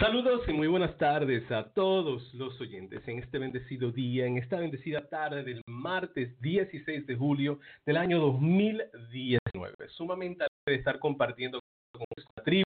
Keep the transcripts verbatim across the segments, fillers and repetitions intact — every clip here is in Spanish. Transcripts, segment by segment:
Saludos y muy buenas tardes a todos los oyentes en este bendecido día, en esta bendecida tarde del martes dieciséis de julio del año dos mil diecinueve. Sumamente alegre de estar compartiendo con nuestra tribu,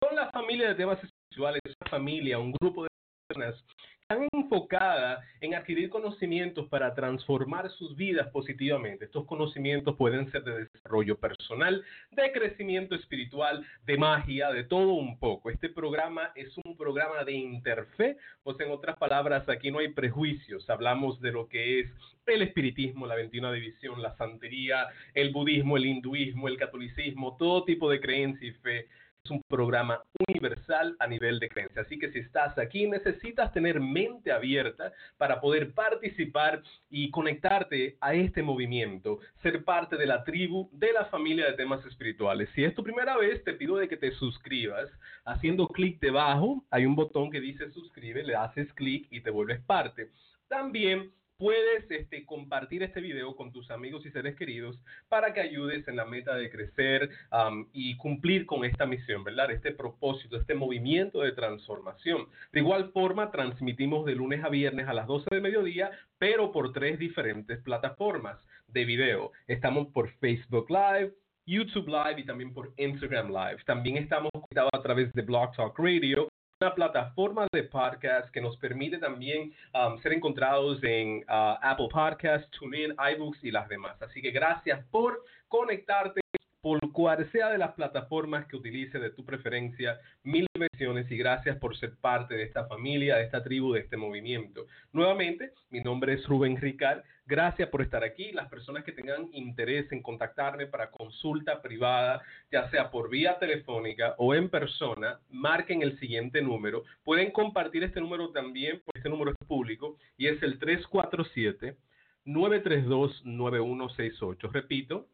con la familia de temas espirituales, una familia, un grupo de personas que están enfocadas en adquirir conocimientos para transformar sus vidas positivamente. Estos conocimientos pueden ser de desarrollo personal, de crecimiento espiritual, de magia, de todo un poco. Este programa es un programa de interfe, o sea, en otras palabras, aquí no hay prejuicios. Hablamos de lo que es el espiritismo, la veintiuna división, la santería, el budismo, el hinduismo, el catolicismo, todo tipo de creencia y fe. Es un programa universal a nivel de creencia. Así que si estás aquí, necesitas tener mente abierta para poder participar y conectarte a este movimiento, ser parte de la tribu, de la familia de temas espirituales. Si es tu primera vez, te pido de que te suscribas. Haciendo clic debajo, hay un botón que dice suscribe, le haces clic y te vuelves parte. También puedes este, compartir este video con tus amigos y seres queridos para que ayudes en la meta de crecer um, y cumplir con esta misión, ¿verdad? Este propósito, este movimiento de transformación. De igual forma, transmitimos de lunes a viernes a las doce del mediodía, pero por tres diferentes plataformas de video. Estamos por Facebook Live, YouTube Live y también por Instagram Live. También estamos conectados a través de Blog Talk Radio, una plataforma de podcast que nos permite también um, ser encontrados en uh, Apple Podcasts, TuneIn, iBooks y las demás. Así que gracias por conectarte por cual sea de las plataformas que utilices de tu preferencia. Mil bendiciones y gracias por ser parte de esta familia, de esta tribu, de este movimiento. Nuevamente, mi nombre es Rubén Ricart. Gracias por estar aquí. Las personas que tengan interés en contactarme para consulta privada, ya sea por vía telefónica o en persona, marquen el siguiente número. Pueden compartir este número también, porque este número es público, y es el tres cuatro siete, nueve tres dos, nueve uno seis ocho. Repito,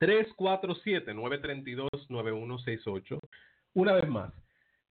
tres cuatro siete, nueve tres dos, nueve uno seis ocho. Una vez más,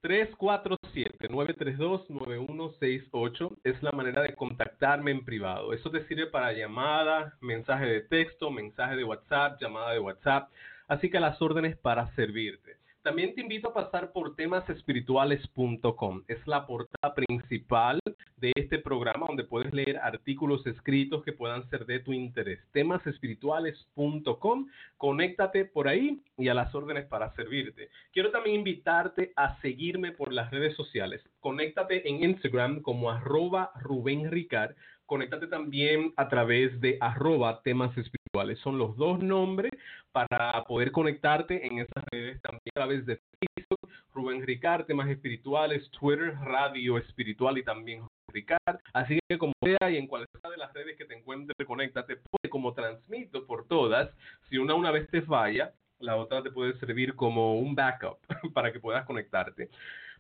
tres cuatro siete, nueve tres dos, nueve uno seis ocho es la manera de contactarme en privado. Eso te sirve para llamada, mensaje de texto, mensaje de WhatsApp, llamada de WhatsApp. Así que a las órdenes para servirte. También te invito a pasar por temas espirituales punto com. Es la portada principal de este programa donde puedes leer artículos escritos que puedan ser de tu interés. temas espirituales punto com. Conéctate por ahí y a las órdenes para servirte. Quiero también invitarte a seguirme por las redes sociales. Conéctate en Instagram como arroba Rubén Ricart. Conéctate también a través de arroba temas espirituales. Son los dos nombres para poder conectarte en esas redes. También a través de Facebook, Rubén Ricart, temas espirituales, Twitter, Radio Espiritual y también Rubén Ricart. Así que como sea y en cualquiera de las redes que te encuentres, conéctate. Porque como transmito por todas, si una una vez te falla, la otra te puede servir como un backup para que puedas conectarte.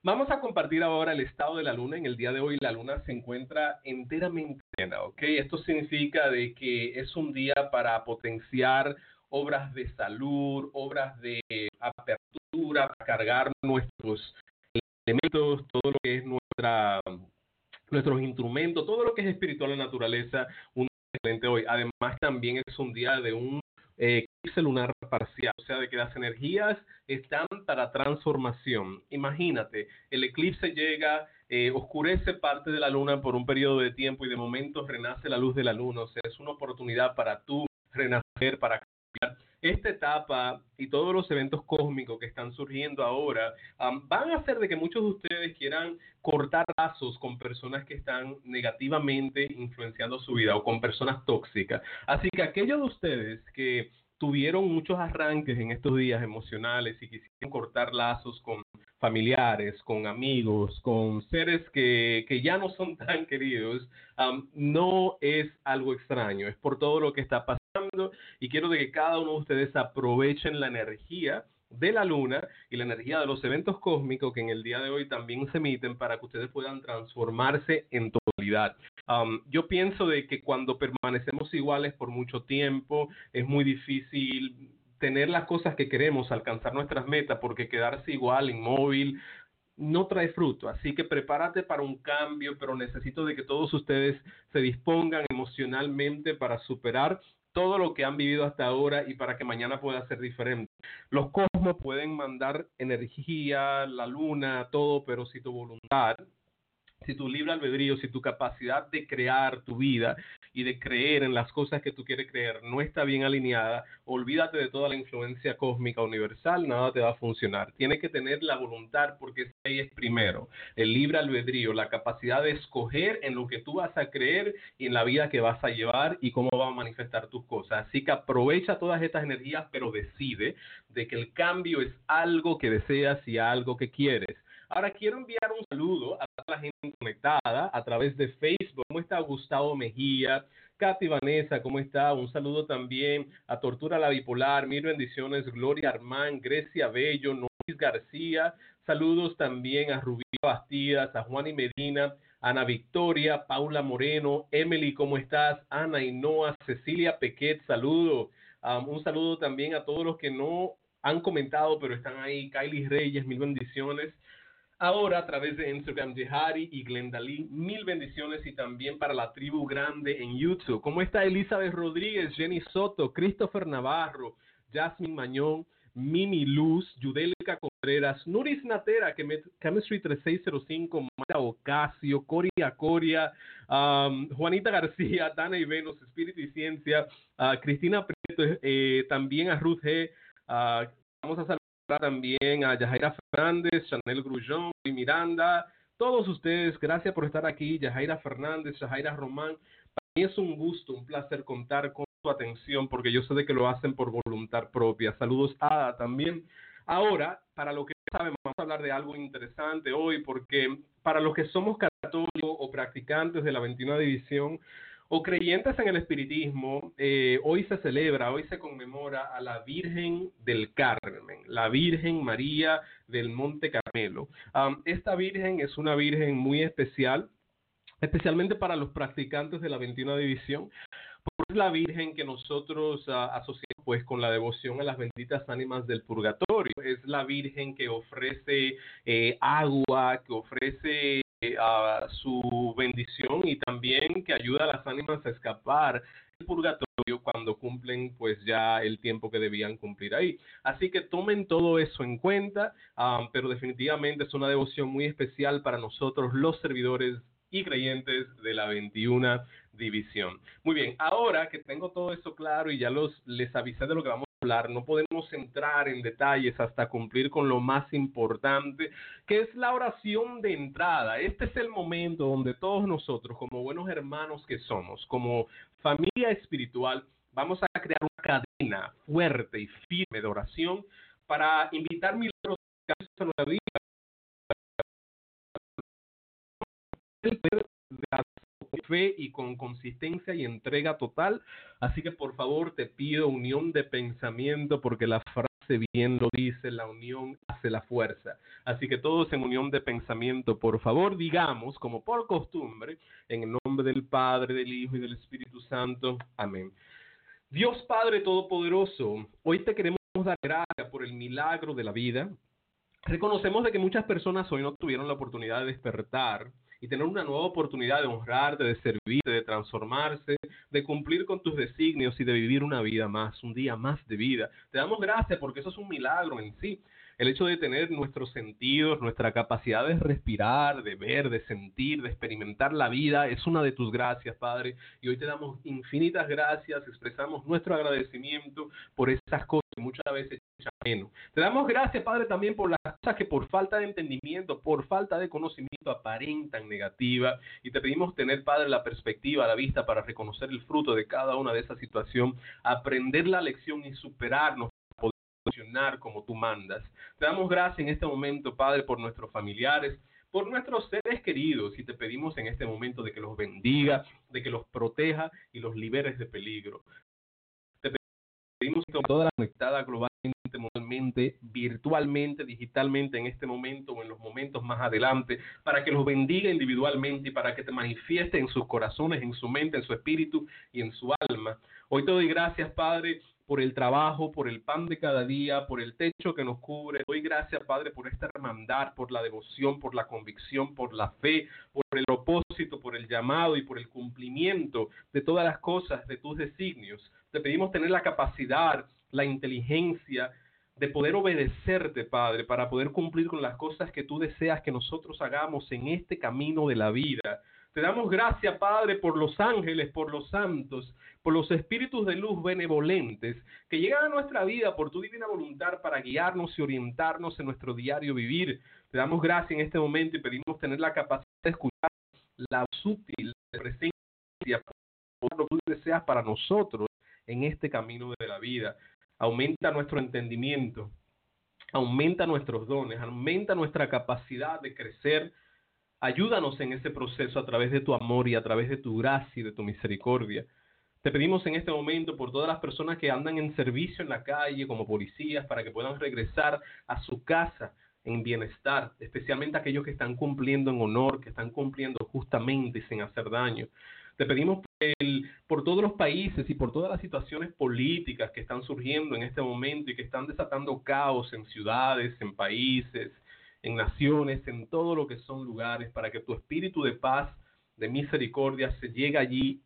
Vamos a compartir ahora el estado de la luna. En el día de hoy la luna se encuentra enteramente llena, ¿ok? Esto significa de que es un día para potenciar obras de salud, obras de apertura, para cargar nuestros elementos, todo lo que es nuestra, nuestros instrumentos, todo lo que es espiritual en la naturaleza, un día excelente hoy. Además también es un día de un Eh, eclipse lunar parcial, o sea, de que las energías están para transformación. Imagínate, el eclipse llega, eh, oscurece parte de la luna por un periodo de tiempo y de momento renace la luz de la luna, o sea, es una oportunidad para tú renacer, para cambiar. Esta etapa y todos los eventos cósmicos que están surgiendo ahora um, van a hacer de que muchos de ustedes quieran cortar lazos con personas que están negativamente influenciando su vida o con personas tóxicas. Así que aquellos de ustedes que tuvieron muchos arranques en estos días emocionales y quisieron cortar lazos con familiares, con amigos, con seres que, que ya no son tan queridos, um, no es algo extraño, es por todo lo que está pasando. Y quiero de que cada uno de ustedes aprovechen la energía de la luna y la energía de los eventos cósmicos que en el día de hoy también se emiten para que ustedes puedan transformarse en totalidad. Um, yo pienso de que cuando permanecemos iguales por mucho tiempo es muy difícil tener las cosas que queremos, alcanzar nuestras metas, porque quedarse igual, inmóvil, no trae fruto. Así que prepárate para un cambio, pero necesito de que todos ustedes se dispongan emocionalmente para superar todo lo que han vivido hasta ahora y para que mañana pueda ser diferente. Los cosmos pueden mandar energía, la luna, todo, pero si tu voluntad, si tu libre albedrío, si tu capacidad de crear tu vida y de creer en las cosas que tú quieres creer no está bien alineada, olvídate de toda la influencia cósmica universal, nada te va a funcionar. Tienes que tener la voluntad, porque ahí es primero, el libre albedrío, la capacidad de escoger en lo que tú vas a creer y en la vida que vas a llevar y cómo vas a manifestar tus cosas. Así que aprovecha todas estas energías, pero decide de que el cambio es algo que deseas y algo que quieres. Ahora quiero enviar un saludo a toda la gente conectada a través de Facebook. ¿Cómo está Gustavo Mejía? Katy Vanessa, ¿cómo está? Un saludo también a Tortura la Bipolar, Mil Bendiciones, Gloria Armán, Grecia Bello, Nois García. Saludos también a Rubí Bastidas, a Juan y Medina, Ana Victoria, Paula Moreno, Emily, ¿cómo estás? Ana Hinoa, Cecilia Pequet, saludo. Um, un saludo también a todos los que no han comentado, pero están ahí. Kylie Reyes, Mil Bendiciones. Ahora a través de Instagram, Jehari y Glendalí, mil bendiciones, y también para la tribu grande en YouTube. ¿Cómo está Elizabeth Rodríguez, Jenny Soto, Christopher Navarro, Jasmine Mañón, Mimi Luz, Yudelica Contreras, Nuris Natera, Chemistry tres seis cero cinco, Mara Ocasio, Coria Coria, um, Juanita García, Dana y Venus, Espíritu y Ciencia, uh, Cristina Prieto, eh, también a Ruth G. Uh, vamos a saludar también a Yajaira Fernández, Chanel Grullón y Miranda. Todos ustedes, gracias por estar aquí. Yajaira Fernández, Yajaira Román, para mí es un gusto, un placer contar con su atención, porque yo sé de que lo hacen por voluntad propia. Saludos a Ada también. Ahora, para lo que saben, vamos a hablar de algo interesante hoy, porque para los que somos católicos o practicantes de la veintiuna División o creyentes en el espiritismo, eh, hoy se celebra, hoy se conmemora a la Virgen del Carmen, la Virgen María del Monte Carmelo. Um, esta Virgen es una Virgen muy especial, especialmente para los practicantes de la veintiuna División, porque es la Virgen que nosotros uh, asociamos pues con la devoción a las benditas ánimas del purgatorio. Es la Virgen que ofrece eh, agua, que ofrece a su bendición, y también que ayuda a las ánimas a escapar del purgatorio cuando cumplen pues ya el tiempo que debían cumplir ahí. Así que tomen todo eso en cuenta, um, pero definitivamente es una devoción muy especial para nosotros los servidores y creyentes de la veintiuna División. Muy bien, ahora que tengo todo eso claro y ya los les avisé de lo que vamos a hablar, no podemos entrar en detalles hasta cumplir con lo más importante, que es la oración de entrada. Este es el momento donde todos nosotros, como buenos hermanos que somos, como familia espiritual, vamos a crear una cadena fuerte y firme de oración para invitar milagros a nuestra vida. Con fe y con consistencia y entrega total. Así que por favor te pido unión de pensamiento, porque la frase bien lo dice, la unión hace la fuerza. Así que todos en unión de pensamiento, por favor digamos, como por costumbre, en el nombre del Padre, del Hijo y del Espíritu Santo. Amén. Dios Padre Todopoderoso, hoy te queremos dar gracias por el milagro de la vida. Reconocemos de que muchas personas hoy no tuvieron la oportunidad de despertar y tener una nueva oportunidad de honrarte, de servirte, de transformarse, de cumplir con tus designios y de vivir una vida más, un día más de vida. Te damos gracias porque eso es un milagro en sí. El hecho de tener nuestros sentidos, nuestra capacidad de respirar, de ver, de sentir, de experimentar la vida, es una de tus gracias, Padre. Y hoy te damos infinitas gracias, expresamos nuestro agradecimiento por esas cosas que muchas veces echamos de menos. Te damos gracias, Padre, también por las cosas que por falta de entendimiento, por falta de conocimiento, aparentan negativa. Y te pedimos tener, Padre, la perspectiva, la vista para reconocer el fruto de cada una de esas situaciones, aprender la lección y superarnos, funcionar como tú mandas. Te damos gracias en este momento, Padre, por nuestros familiares, por nuestros seres queridos, y te pedimos en este momento de que los bendiga, de que los proteja y los liberes de peligro. Te pedimos que toda la conectada globalmente, mundialmente, virtualmente, digitalmente, en este momento o en los momentos más adelante, para que los bendiga individualmente y para que te manifieste en sus corazones, en su mente, en su espíritu y en su alma. Hoy te doy gracias, Padre, por el trabajo, por el pan de cada día, por el techo que nos cubre. Doy gracias, Padre, por esta hermandad, por la devoción, por la convicción, por la fe, por el propósito, por el llamado y por el cumplimiento de todas las cosas, de tus designios. Te pedimos tener la capacidad, la inteligencia, de poder obedecerte, Padre, para poder cumplir con las cosas que tú deseas que nosotros hagamos en este camino de la vida. Te damos gracias, Padre, por los ángeles, por los santos, por los espíritus de luz benevolentes que llegan a nuestra vida por tu divina voluntad para guiarnos y orientarnos en nuestro diario vivir. Te damos gracias en este momento y pedimos tener la capacidad de escuchar la sutil presencia para poder lo que tú deseas para nosotros en este camino de la vida. Aumenta nuestro entendimiento, aumenta nuestros dones, aumenta nuestra capacidad de crecer. Ayúdanos en ese proceso a través de tu amor y a través de tu gracia y de tu misericordia. Te pedimos en este momento por todas las personas que andan en servicio en la calle como policías para que puedan regresar a su casa en bienestar, especialmente aquellos que están cumpliendo en honor, que están cumpliendo justamente y sin hacer daño. Te pedimos El, por todos los países y por todas las situaciones políticas que están surgiendo en este momento y que están desatando caos en ciudades, en países, en naciones, en todo lo que son lugares, para que tu espíritu de paz, de misericordia, se llegue allí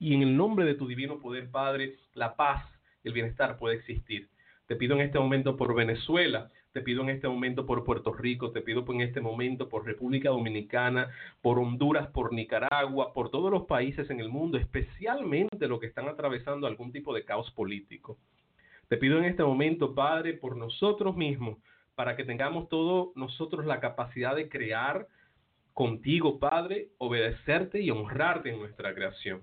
y en el nombre de tu divino poder, Padre, la paz y el bienestar puede existir. Te pido en este momento por Venezuela, te pido en este momento por Puerto Rico, te pido en este momento por República Dominicana, por Honduras, por Nicaragua, por todos los países en el mundo, especialmente los que están atravesando algún tipo de caos político. Te pido en este momento, Padre, por nosotros mismos, para que tengamos todos nosotros la capacidad de crear contigo, Padre, obedecerte y honrarte en nuestra creación.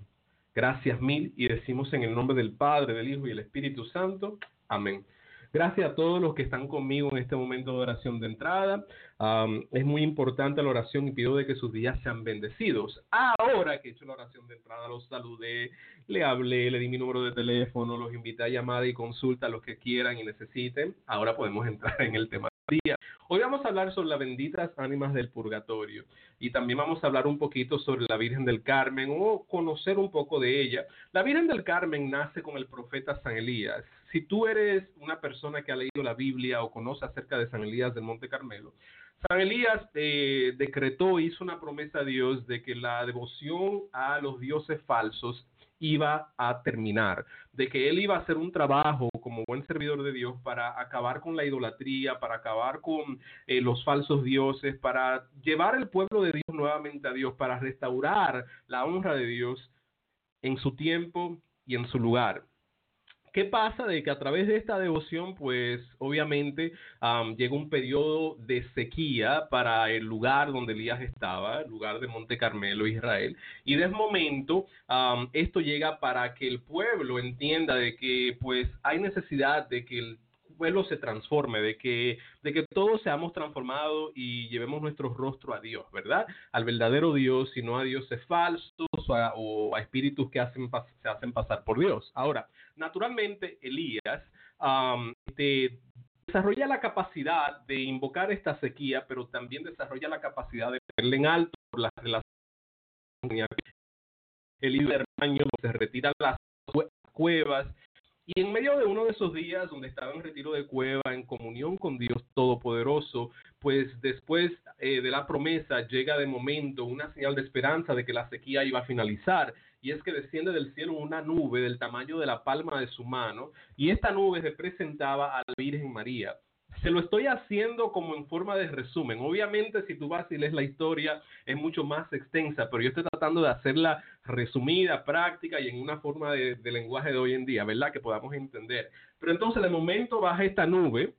Gracias mil y decimos en el nombre del Padre, del Hijo y del Espíritu Santo. Amén. Gracias a todos los que están conmigo en este momento de oración de entrada. Um, es muy importante la oración y pido de que sus días sean bendecidos. Ahora que he hecho la oración de entrada, los saludé, le hablé, le di mi número de teléfono, los invité a llamada y consulta a los que quieran y necesiten. Ahora podemos entrar en el tema del día. Hoy vamos a hablar sobre las benditas ánimas del purgatorio y también vamos a hablar un poquito sobre la Virgen del Carmen o conocer un poco de ella. La Virgen del Carmen nace con el profeta San Elías. Si tú eres una persona que ha leído la Biblia o conoce acerca de San Elías del Monte Carmelo, San Elías eh, decretó, hizo una promesa a Dios de que la devoción a los dioses falsos iba a terminar, de que él iba a hacer un trabajo como buen servidor de Dios para acabar con la idolatría, para acabar con eh, los falsos dioses, para llevar el pueblo de Dios nuevamente a Dios, para restaurar la honra de Dios en su tiempo y en su lugar. ¿Qué pasa? De que a través de esta devoción, pues obviamente um, llegó un periodo de sequía para el lugar donde Elías estaba, el lugar de Monte Carmelo, Israel. Y de momento um, esto llega para que el pueblo entienda de que pues hay necesidad de que el pueblo se transforme, de que, de que todos seamos transformados y llevemos nuestro rostro a Dios, ¿verdad? Al verdadero Dios, y no a dioses falsos o a, o a espíritus que hacen, se hacen pasar por Dios. Ahora, naturalmente, Elías um, este, desarrolla la capacidad de invocar esta sequía, pero también desarrolla la capacidad de ponerle en alto por las relaciones. Elías se retira a las cuevas. Y en medio de uno de esos días donde estaba en retiro de cueva, en comunión con Dios Todopoderoso, pues después eh, de la promesa llega de momento una señal de esperanza de que la sequía iba a finalizar. Y es que desciende del cielo una nube del tamaño de la palma de su mano, y esta nube representaba a la Virgen María. Se lo estoy haciendo como en forma de resumen. Obviamente, si tú vas y lees la historia, es mucho más extensa, pero yo estoy tratando de hacerla resumida, práctica y en una forma de, de lenguaje de hoy en día, ¿verdad? Que podamos entender. Pero entonces, de momento, baja esta nube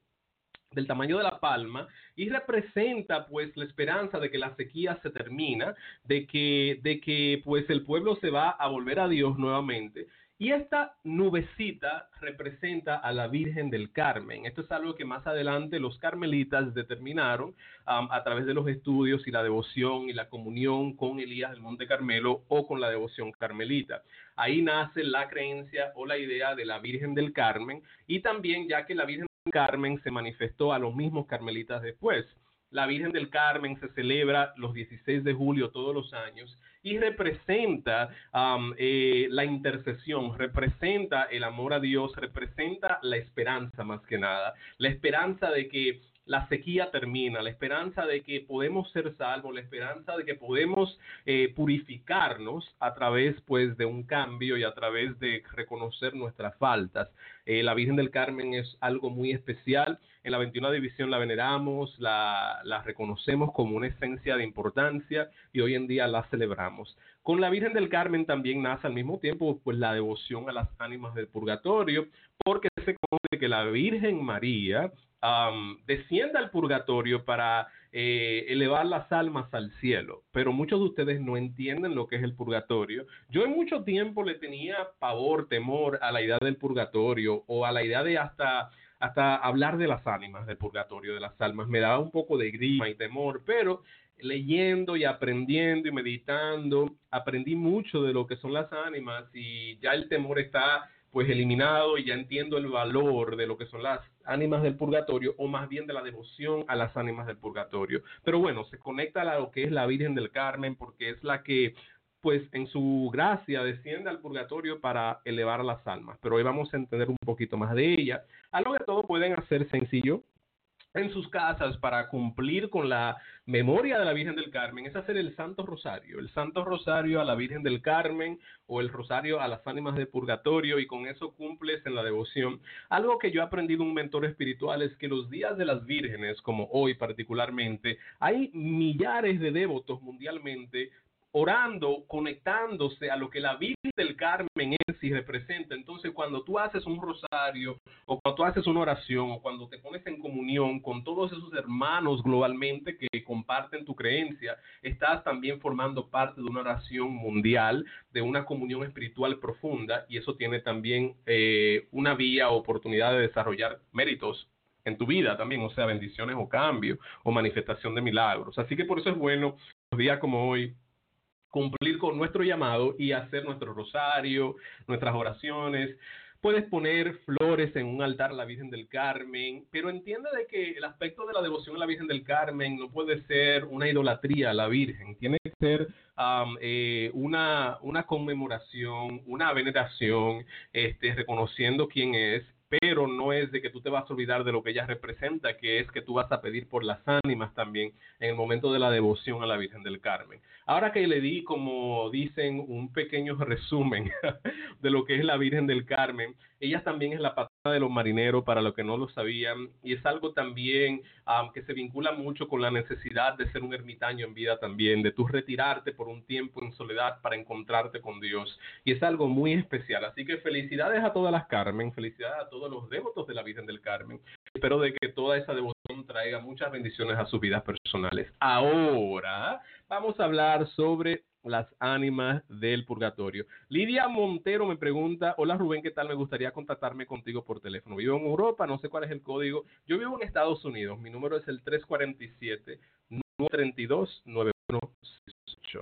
del tamaño de la palma y representa, pues, la esperanza de que la sequía se termina, de que, de que pues, el pueblo se va a volver a Dios nuevamente. Y esta nubecita representa a la Virgen del Carmen. Esto es algo que más adelante los carmelitas determinaron um, a través de los estudios y la devoción y la comunión con Elías del Monte Carmelo o con la devoción carmelita. Ahí nace la creencia o la idea de la Virgen del Carmen y también ya que la Virgen del Carmen se manifestó a los mismos carmelitas después. La Virgen del Carmen se celebra los dieciséis de julio todos los años y representa um, eh, la intercesión, representa el amor a Dios, representa la esperanza más que nada. La esperanza de que la sequía termina, la esperanza de que podemos ser salvos, la esperanza de que podemos eh, purificarnos a través pues de un cambio y a través de reconocer nuestras faltas. Eh, la Virgen del Carmen es algo muy especial. En la veintiuna División la veneramos, la, la reconocemos como una esencia de importancia y hoy en día la celebramos. Con la Virgen del Carmen también nace al mismo tiempo pues la devoción a las ánimas del purgatorio, porque se conoce que la Virgen María um, desciende al purgatorio para eh, elevar las almas al cielo. Pero muchos de ustedes no entienden lo que es el purgatorio. Yo en mucho tiempo le tenía pavor, temor a la idea del purgatorio o a la idea de hasta... hasta hablar de las ánimas, del purgatorio, de las almas, me daba un poco de grima y temor, pero leyendo y aprendiendo y meditando, aprendí mucho de lo que son las ánimas y ya el temor está pues eliminado y ya entiendo el valor de lo que son las ánimas del purgatorio o más bien de la devoción a las ánimas del purgatorio. Pero bueno, se conecta a lo que es la Virgen del Carmen porque es la que pues en su gracia desciende al purgatorio para elevar las almas. Pero hoy vamos a entender un poquito más de ella. Algo que todo pueden hacer sencillo en sus casas para cumplir con la memoria de la Virgen del Carmen es hacer el Santo Rosario. El Santo Rosario a la Virgen del Carmen o el Rosario a las ánimas del purgatorio y con eso cumples en la devoción. Algo que yo he aprendido un mentor espiritual es que los días de las vírgenes, como hoy particularmente, hay millares de devotos mundialmente orando, conectándose a lo que la Virgen del Carmen es y representa. Entonces, cuando tú haces un rosario, o cuando tú haces una oración, o cuando te pones en comunión con todos esos hermanos globalmente que comparten tu creencia, estás también formando parte de una oración mundial, de una comunión espiritual profunda, y eso tiene también eh, una vía o oportunidad de desarrollar méritos en tu vida también, o sea, bendiciones o cambio, o manifestación de milagros. Así que por eso es bueno, los días como hoy, cumplir con nuestro llamado y hacer nuestro rosario, nuestras oraciones. Puedes poner flores en un altar a la Virgen del Carmen, pero entiende de que el aspecto de la devoción a la Virgen del Carmen no puede ser una idolatría a la Virgen. Tiene que ser um, eh, una, una conmemoración, una veneración, este, reconociendo quién es, pero no es de que tú te vas a olvidar de lo que ella representa, que es que tú vas a pedir por las ánimas también en el momento de la devoción a la Virgen del Carmen. Ahora que le di, como dicen, un pequeño resumen de lo que es la Virgen del Carmen, ella también es la patrona de los marineros, para los que no lo sabían, y es algo también um, que se vincula mucho con la necesidad de ser un ermitaño en vida también, de tú retirarte por un tiempo en soledad para encontrarte con Dios, y es algo muy especial. Así que felicidades a todas las Carmen, felicidades a todos los devotos de la Virgen del Carmen. Espero de que toda esa devoción traiga muchas bendiciones a sus vidas personales. Ahora vamos a hablar sobre las ánimas del purgatorio. Lidia Montero me pregunta: hola Rubén, ¿qué tal? Me gustaría contactarme contigo por teléfono. Vivo en Europa, no sé cuál es el código. Yo vivo en Estados Unidos. Mi número es el tres cuatro siete, nueve tres dos, nueve uno seis ocho.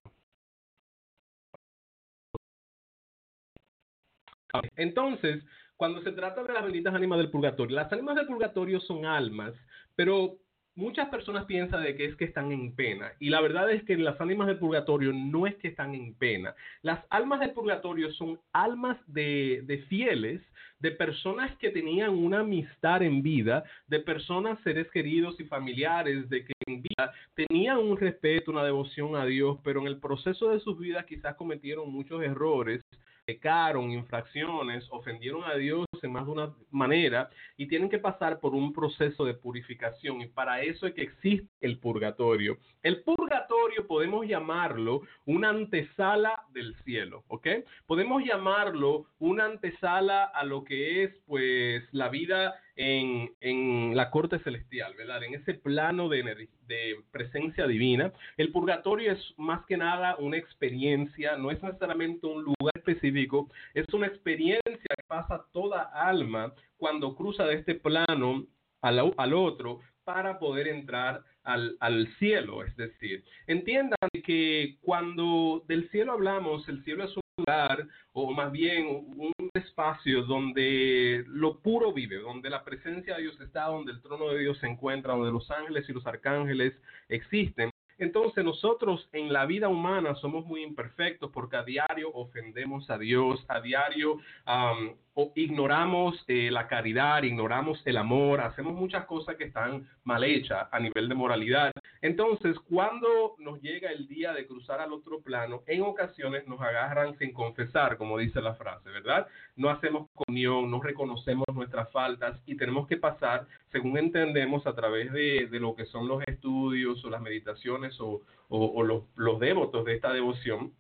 Entonces, cuando se trata de las benditas ánimas del purgatorio, las ánimas del purgatorio son almas, pero muchas personas piensan de que es que están en pena, y la verdad es que las ánimas del purgatorio no es que están en pena. Las almas del purgatorio son almas de, de fieles, de personas que tenían una amistad en vida, de personas, seres queridos y familiares, de que en vida tenían un respeto, una devoción a Dios, pero en el proceso de sus vidas quizás cometieron muchos errores, pecaron, infracciones, ofendieron a Dios en más de una manera y tienen que pasar por un proceso de purificación, y para eso es que existe el purgatorio. El purgatorio podemos llamarlo una antesala del cielo, ¿ok? Podemos llamarlo una antesala a lo que es pues la vida en, en la corte celestial, ¿verdad? En ese plano de, de presencia divina. El purgatorio es más que nada una experiencia, no es necesariamente un lugar específico. Es una experiencia que pasa toda alma cuando cruza de este plano al, al otro para poder entrar al, al cielo. Es decir, entiendan que cuando del cielo hablamos, el cielo es un lugar, o más bien un espacio donde lo puro vive, donde la presencia de Dios está, donde el trono de Dios se encuentra, donde los ángeles y los arcángeles existen. Entonces nosotros en la vida humana somos muy imperfectos porque a diario ofendemos a Dios, a diario um, ignoramos eh, la caridad, ignoramos el amor, hacemos muchas cosas que están mal hechas a nivel de moralidad. Entonces, cuando nos llega el día de cruzar al otro plano, en ocasiones nos agarran sin confesar, como dice la frase, ¿verdad? No hacemos comunión, no reconocemos nuestras faltas y tenemos que pasar, según entendemos, a través de, de lo que son los estudios o las meditaciones o, o, o los, los devotos de esta devoción,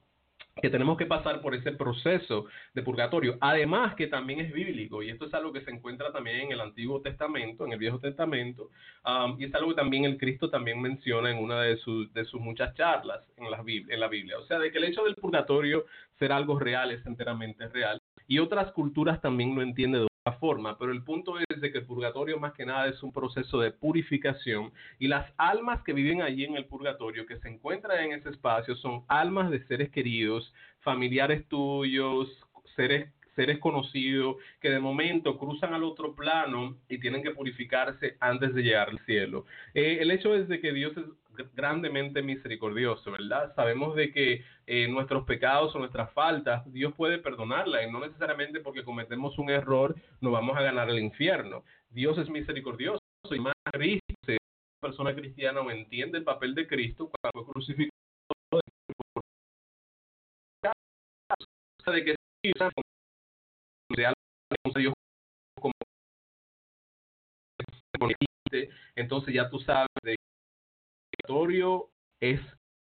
que tenemos que pasar por ese proceso de purgatorio. Además, que también es bíblico, y esto es algo que se encuentra también en el Antiguo Testamento, en el Viejo Testamento, um, y es algo que también el Cristo también menciona en una de sus, de sus muchas charlas en la, Biblia, en la Biblia. O sea, de que el hecho del purgatorio será algo real, es enteramente real, y otras culturas también lo entienden de otra forma, pero el punto es de que el purgatorio más que nada es un proceso de purificación, y las almas que viven allí en el purgatorio, que se encuentran en ese espacio, son almas de seres queridos, familiares tuyos, seres seres conocidos, que de momento cruzan al otro plano y tienen que purificarse antes de llegar al cielo. Eh, el hecho es de que Dios es grandemente misericordioso, ¿verdad? Sabemos de que eh, nuestros pecados o nuestras faltas, Dios puede perdonarlas, y no necesariamente porque cometemos un error nos vamos a ganar el infierno. Dios es misericordioso, y más Cristo, una persona cristiana o entiende el papel de Cristo cuando fue crucificado, de que Dios como entonces ya tú sabes de purgatorio es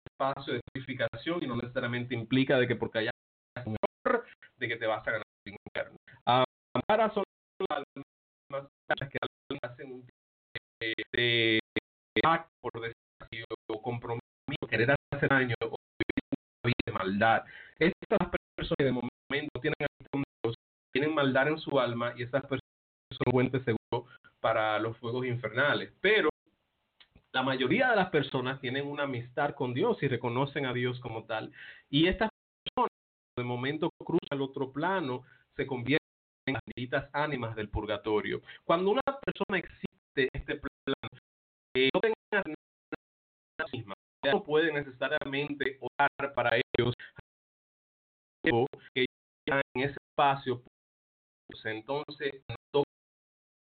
espacio de purificación y no necesariamente implica de que porque haya un error de que te vas a ganar el infierno. Ah, para solo las almas que hacen un tipo de acto por desafío o compromiso, querer hacer daño o vivir de maldad. Estas personas que de momento tienen tienen maldad en su alma y esas personas son fuente seguro para los fuegos infernales. Pero la mayoría de las personas tienen una amistad con Dios y reconocen a Dios como tal. Y estas personas, de momento cruzan al otro plano, se convierten en las benditas ánimas del purgatorio. Cuando una persona existe este plano, eh, no tengan nada misma, no pueden necesariamente orar para ellos que están en ese espacio. Entonces, nos toca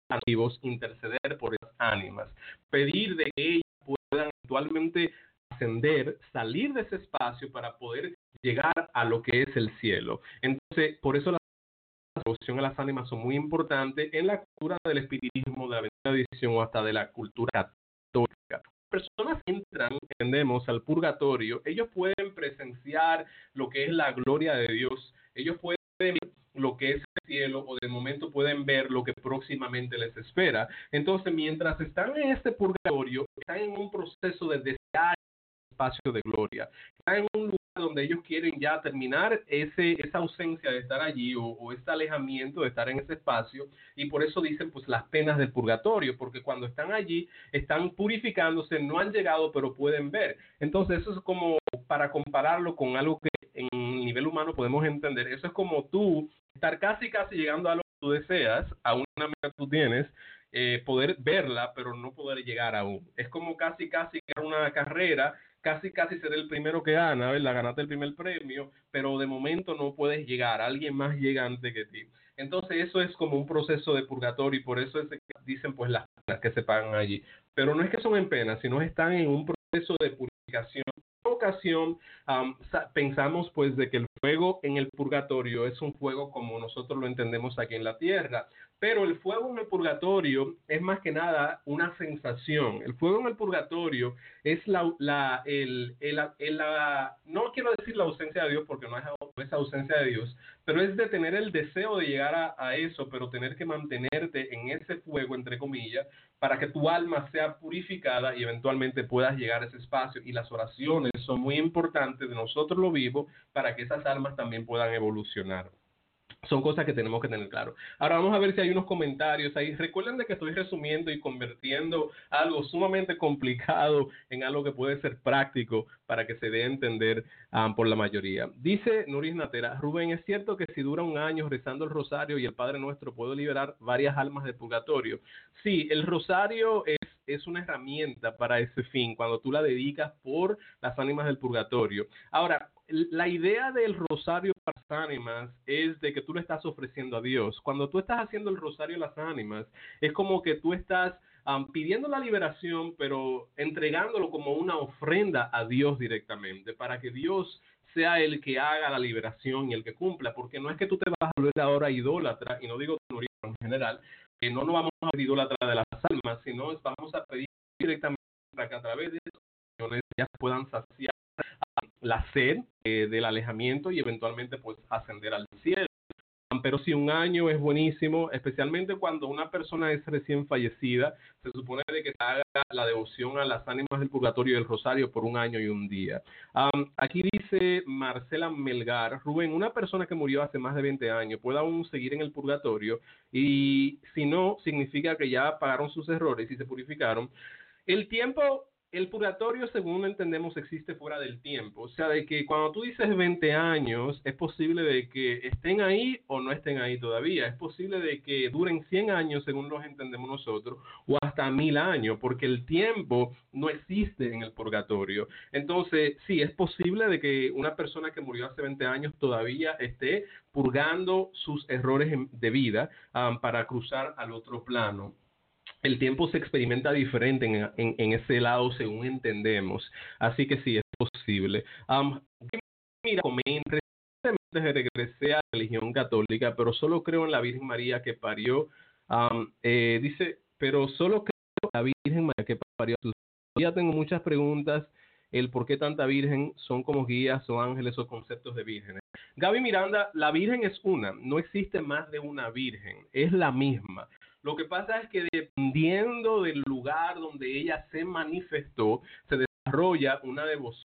a los interceder por esas ánimas, pedir de que ellas puedan actualmente ascender, salir de ese espacio para poder llegar a lo que es el cielo. Entonces, por eso la devoción a las ánimas son muy importantes en la cultura del espiritismo, de la bendición o hasta de la cultura católica. Personas que entran, entendemos, al purgatorio, ellos pueden presenciar lo que es la gloria de Dios, ellos pueden ver lo que es el cielo, o de momento pueden ver lo que próximamente les espera. Entonces, mientras están en este purgatorio, están en un proceso de desear espacio de gloria. Están en un lugar donde ellos quieren ya terminar ese esa ausencia de estar allí o, o ese alejamiento de estar en ese espacio, y por eso dicen pues las penas del purgatorio, porque cuando están allí, están purificándose, no han llegado, pero pueden ver. Entonces, eso es como para compararlo con algo que en nivel humano podemos entender. Eso es como tú estar casi casi llegando a lo que tú deseas, a una meta que tú tienes, eh, poder verla, pero no poder llegar aún. Es como casi casi una carrera, casi casi ser el primero que gana, ¿verdad? Ganaste el primer premio, pero de momento no puedes llegar, alguien más llega antes que ti. Entonces eso es como un proceso de purgatorio, y por eso es que dicen pues las penas que se pagan allí. Pero no es que son en penas, sino están en un proceso de purificación. Ocasión, um, pensamos pues de que el fuego en el purgatorio es un fuego como nosotros lo entendemos aquí en la tierra, pero el fuego en el purgatorio es más que nada una sensación. El fuego en el purgatorio es la, la, el, el, el, el la, no quiero decir la ausencia de Dios, porque no es, no es ausencia de Dios, pero es de tener el deseo de llegar a, a eso, pero tener que mantenerte en ese fuego, entre comillas, para que tu alma sea purificada y eventualmente puedas llegar a ese espacio. Y las oraciones son muy importantes de nosotros lo vivo para que esas almas también puedan evolucionar. Son cosas que tenemos que tener claro. Ahora vamos a ver si hay unos comentarios ahí. Recuerden de que estoy resumiendo y convirtiendo algo sumamente complicado en algo que puede ser práctico para que se dé a entender um, por la mayoría. Dice Nuris Natera: Rubén, ¿es cierto que si dura un año rezando el rosario y el Padre Nuestro puedo liberar varias almas de purgatorio? Sí, el rosario es es una herramienta para ese fin, cuando tú la dedicas por las ánimas del purgatorio. Ahora, la idea del rosario para las ánimas es de que tú le estás ofreciendo a Dios. Cuando tú estás haciendo el rosario a las ánimas, es como que tú estás um, pidiendo la liberación, pero entregándolo como una ofrenda a Dios directamente, para que Dios sea el que haga la liberación y el que cumpla, porque no es que tú te vas a volver ahora idólatra, y no digo en general, que no nos vamos a pedir idólatra de las almas, sino vamos a pedir directamente para que a través de esas oraciones ellas puedan saciar la sed eh, del alejamiento y eventualmente pues ascender al cielo. Pero si un año es buenísimo, especialmente cuando una persona es recién fallecida, se supone de que se haga la devoción a las ánimas del purgatorio y del rosario por un año y un día. Um, aquí dice Marcela Melgar, Rubén, una persona que murió hace más de veinte años puede aún seguir en el purgatorio, y si no, significa que ya pagaron sus errores y se purificaron. El tiempo... El purgatorio, según entendemos, existe fuera del tiempo. O sea, de que cuando tú dices veinte años, es posible de que estén ahí o no estén ahí todavía. Es posible de que duren cien años, según los entendemos nosotros, o hasta mil años, porque el tiempo no existe en el purgatorio. Entonces, sí, es posible de que una persona que murió hace veinte años todavía esté purgando sus errores de vida, um, para cruzar al otro plano. El tiempo se experimenta diferente en, en, en ese lado, según entendemos. Así que sí, es posible. Um, mira, comenté, recientemente regresé a la religión católica, pero solo creo en la Virgen María que parió. Um, eh, dice, pero solo creo en la Virgen María que parió. Ya tengo muchas preguntas. El por qué tanta Virgen, son como guías o ángeles o conceptos de vírgenes. Gaby Miranda, la Virgen es una. No existe más de una Virgen. Es la misma. Lo que pasa es que dependiendo del lugar donde ella se manifestó, se desarrolla una devoción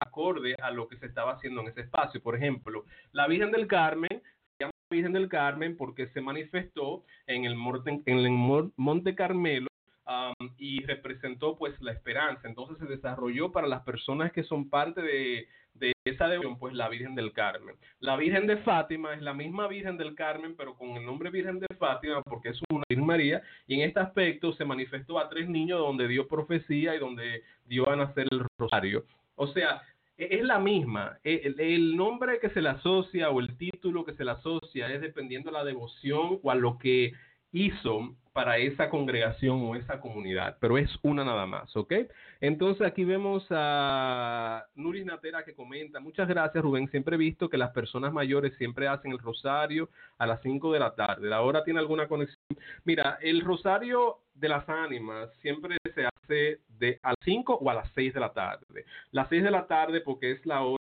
acorde a lo que se estaba haciendo en ese espacio. Por ejemplo, la Virgen del Carmen, se llama Virgen del Carmen porque se manifestó en el Monte, en el Monte Carmelo, um, y representó pues la esperanza. Entonces se desarrolló para las personas que son parte de... de esa devoción, pues la Virgen del Carmen. La Virgen de Fátima es la misma Virgen del Carmen, pero con el nombre Virgen de Fátima, porque es una Virgen María, y en este aspecto se manifestó a tres niños donde dio profecía y donde dio a nacer el rosario. O sea, es la misma. El, el nombre que se le asocia o el título que se le asocia es dependiendo de la devoción o a lo que hizo para esa congregación o esa comunidad, pero es una nada más, ¿ok? Entonces aquí vemos a Nuris Natera que comenta, muchas gracias Rubén, siempre he visto que las personas mayores siempre hacen el rosario a las cinco de la tarde, ¿la hora tiene alguna conexión? Mira, el rosario de las ánimas siempre se hace de a las cinco o a las seis de la tarde, las seis de la tarde porque es la hora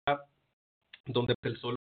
donde el sol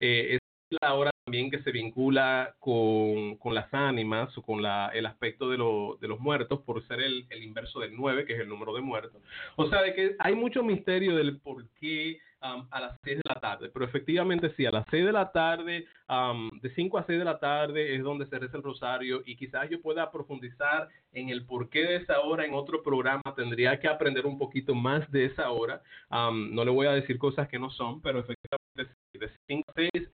eh, es la hora también que se vincula con, con las ánimas o con la, el aspecto de, lo, de los muertos, por ser el, el inverso del nueve, que es el número de muertos. O sea, de que hay mucho misterio del por qué um, a las seis de la tarde, pero efectivamente sí, a las seis de la tarde, um, de cinco a seis de la tarde es donde se reza el rosario, y quizás yo pueda profundizar en el porqué de esa hora en otro programa. Tendría que aprender un poquito más de esa hora. Um, no le voy a decir cosas que no son, pero efectivamente sí, de cinco a seis.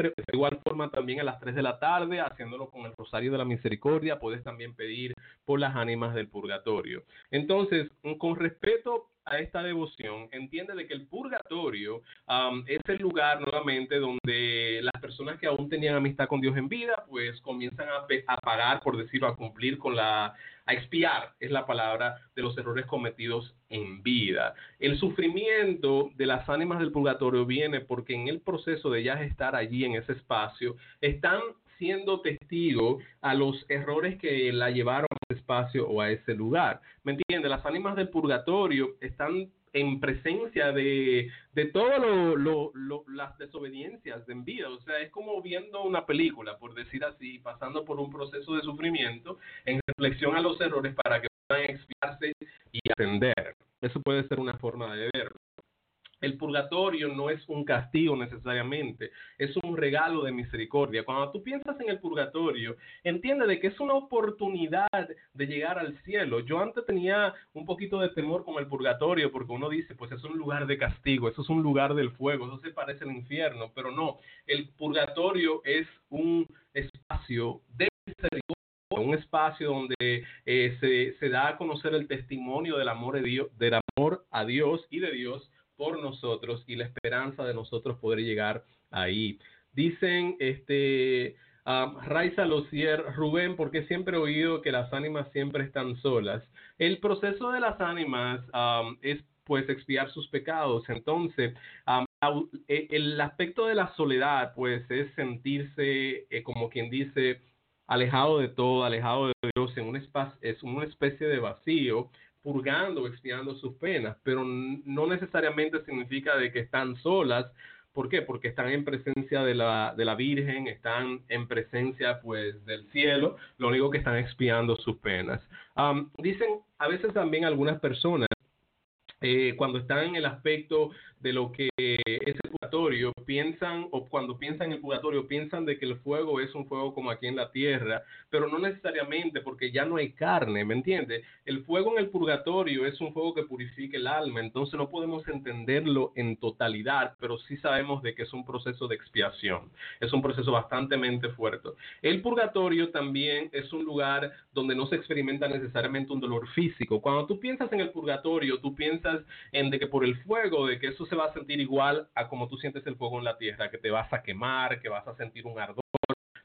De igual forma también a las tres de la tarde, haciéndolo con el Rosario de la Misericordia, puedes también pedir por las ánimas del purgatorio. Entonces, con respecto a esta devoción, entiende de que el purgatorio um, es el lugar nuevamente donde las personas que aún tenían amistad con Dios en vida, pues comienzan a, pe- a pagar, por decirlo, a cumplir con la... a expiar, es la palabra, de los errores cometidos en vida. El sufrimiento de las ánimas del purgatorio viene porque en el proceso de ellas estar allí en ese espacio, están siendo testigos a los errores que la llevaron a ese espacio o a ese lugar. ¿Me entiendes? Las ánimas del purgatorio están en presencia de, de todas lo, lo, lo, las desobediencias de en vida. O sea, es como viendo una película, por decir así, pasando por un proceso de sufrimiento en reflexión a los errores para que puedan expiarse y ascender. Eso puede ser una forma de verlo. El purgatorio no es un castigo necesariamente, es un regalo de misericordia. Cuando tú piensas en el purgatorio, entiende de que es una oportunidad de llegar al cielo. Yo antes tenía un poquito de temor con el purgatorio porque uno dice, pues es un lugar de castigo, eso es un lugar del fuego, eso se parece al infierno, pero no. El purgatorio es un espacio de misericordia, un espacio donde eh, se, se da a conocer el testimonio del amor de Dios, del amor a Dios y de Dios por nosotros y la esperanza de nosotros poder llegar ahí. Dicen, este, um, Raiza Losier, Rubén, porque siempre he oído que las ánimas siempre están solas. El proceso de las ánimas um, es, pues, expiar sus pecados. Entonces, um, el aspecto de la soledad, pues, es sentirse, eh, como quien dice, alejado de todo, alejado de Dios, en un espacio, es una especie de vacío, purgando, expiando sus penas, pero no necesariamente significa de que están solas. ¿Por qué? Porque están en presencia de la, de la Virgen, están en presencia, pues, del cielo, lo único que están expiando sus penas. Um, dicen, a veces también algunas personas, eh, cuando están en el aspecto de lo que es el purgatorio, piensan, o cuando piensan en el purgatorio, piensan de que el fuego es un fuego como aquí en la tierra, pero no necesariamente, porque ya no hay carne, ¿me entiendes? El fuego en el purgatorio es un fuego que purifica el alma, entonces no podemos entenderlo en totalidad, pero sí sabemos de que es un proceso de expiación, es un proceso bastante fuerte. El purgatorio también es un lugar donde no se experimenta necesariamente un dolor físico. Cuando tú piensas en el purgatorio, tú piensas en de que por el fuego, de que eso se va a sentir igual a como tú sientes el fuego en la tierra, que te vas a quemar, que vas a sentir un ardor,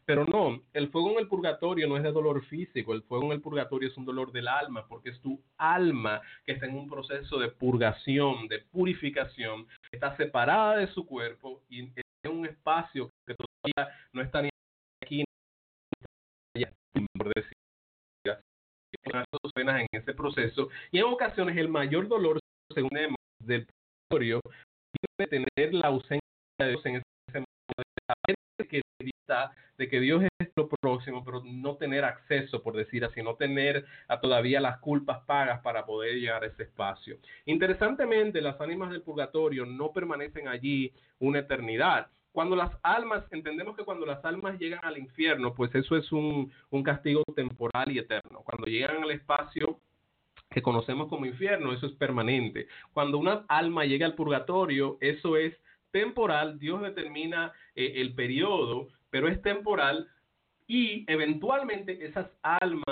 pero no, el fuego en el purgatorio no es de dolor físico, el fuego en el purgatorio es un dolor del alma, porque es tu alma que está en un proceso de purgación, de purificación, está separada de su cuerpo y es un espacio que todavía no está ni aquí ni allá, por decir, sus penas en ese proceso, y en ocasiones el mayor dolor, según Emma, del purgatorio de tener la ausencia de Dios en ese momento, de saber que Dios está, de que Dios es lo próximo, pero no tener acceso, por decir así, no tener a todavía las culpas pagas para poder llegar a ese espacio. Interesantemente, las ánimas del purgatorio no permanecen allí una eternidad. Cuando las almas, entendemos que cuando las almas llegan al infierno, pues eso es un, un castigo temporal y eterno. Cuando llegan al espacio que conocemos como infierno, eso es permanente. Cuando una alma llega al purgatorio, eso es temporal, Dios determina eh, el periodo, pero es temporal, y eventualmente esas almas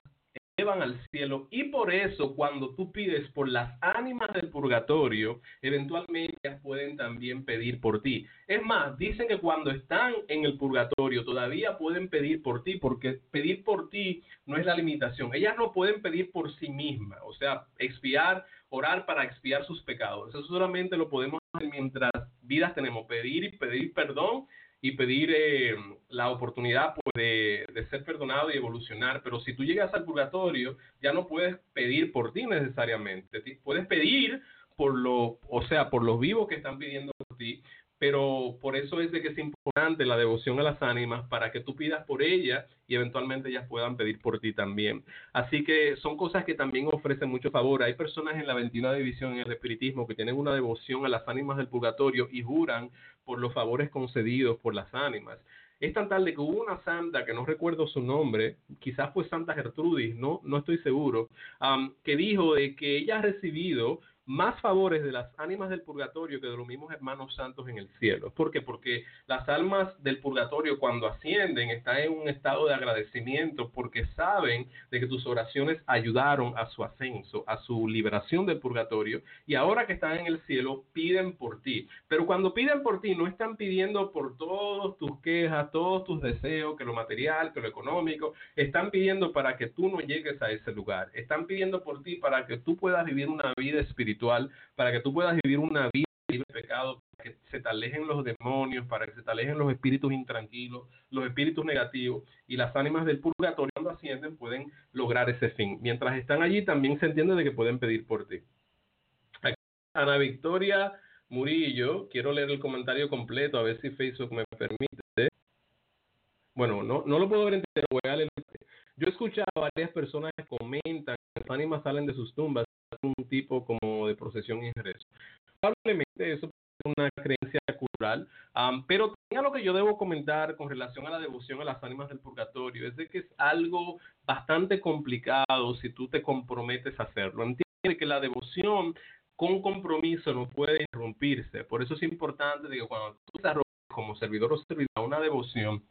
llevan al cielo, y por eso cuando tú pides por las ánimas del purgatorio, eventualmente ellas pueden también pedir por ti. Es más, dicen que cuando están en el purgatorio todavía pueden pedir por ti, porque pedir por ti no es la limitación. Ellas no pueden pedir por sí mismas, o sea, expiar, orar para expiar sus pecados. Eso solamente lo podemos hacer mientras vidas tenemos, pedir y pedir perdón, y pedir eh, la oportunidad, pues, de, de ser perdonado y evolucionar. Pero si tú llegas al purgatorio, ya no puedes pedir por ti necesariamente. Puedes pedir por lo, o sea, por los vivos que están pidiendo por ti, pero por eso es de que es importante la devoción a las ánimas, para que tú pidas por ellas y eventualmente ellas puedan pedir por ti también. Así que son cosas que también ofrecen mucho favor. Hay personas en la veintiuna División, en el espiritismo, que tienen una devoción a las ánimas del purgatorio y juran por los favores concedidos por las ánimas. Es tan tal de que hubo una santa, que no recuerdo su nombre, quizás fue Santa Gertrudis, no, no estoy seguro, um, que dijo de que ella ha recibido más favores de las ánimas del purgatorio que de los mismos hermanos santos en el cielo. ¿Por qué? Porque las almas del purgatorio, cuando ascienden, están en un estado de agradecimiento, porque saben de que tus oraciones ayudaron a su ascenso, a su liberación del purgatorio, y ahora que están en el cielo piden por ti. Pero cuando piden por ti no están pidiendo por todas tus quejas, todos tus deseos, que lo material, que lo económico, están pidiendo para que tú no llegues a ese lugar, están pidiendo por ti para que tú puedas vivir una vida espiritual, para que tú puedas vivir una vida libre de pecado, para que se te alejen los demonios, para que se te alejen los espíritus intranquilos, los espíritus negativos, y las ánimas del purgatorio, cuando ascienden, pueden lograr ese fin. Mientras están allí, también se entiende de que pueden pedir por ti. Aquí, Ana Victoria Murillo, quiero leer el comentario completo, a ver si Facebook me permite. Bueno, no, no lo puedo ver entero, voy a leer. Yo he escuchado a varias personas que comentan que las ánimas salen de sus tumbas, un tipo como de procesión y rezo. Probablemente eso es una creencia cultural, um, pero también lo que yo debo comentar con relación a la devoción a las ánimas del purgatorio es de que es algo bastante complicado si tú te comprometes a hacerlo. Entiende que la devoción con compromiso no puede interrumpirse, por eso es importante de que cuando tú desarrollas como servidor o servidora una devoción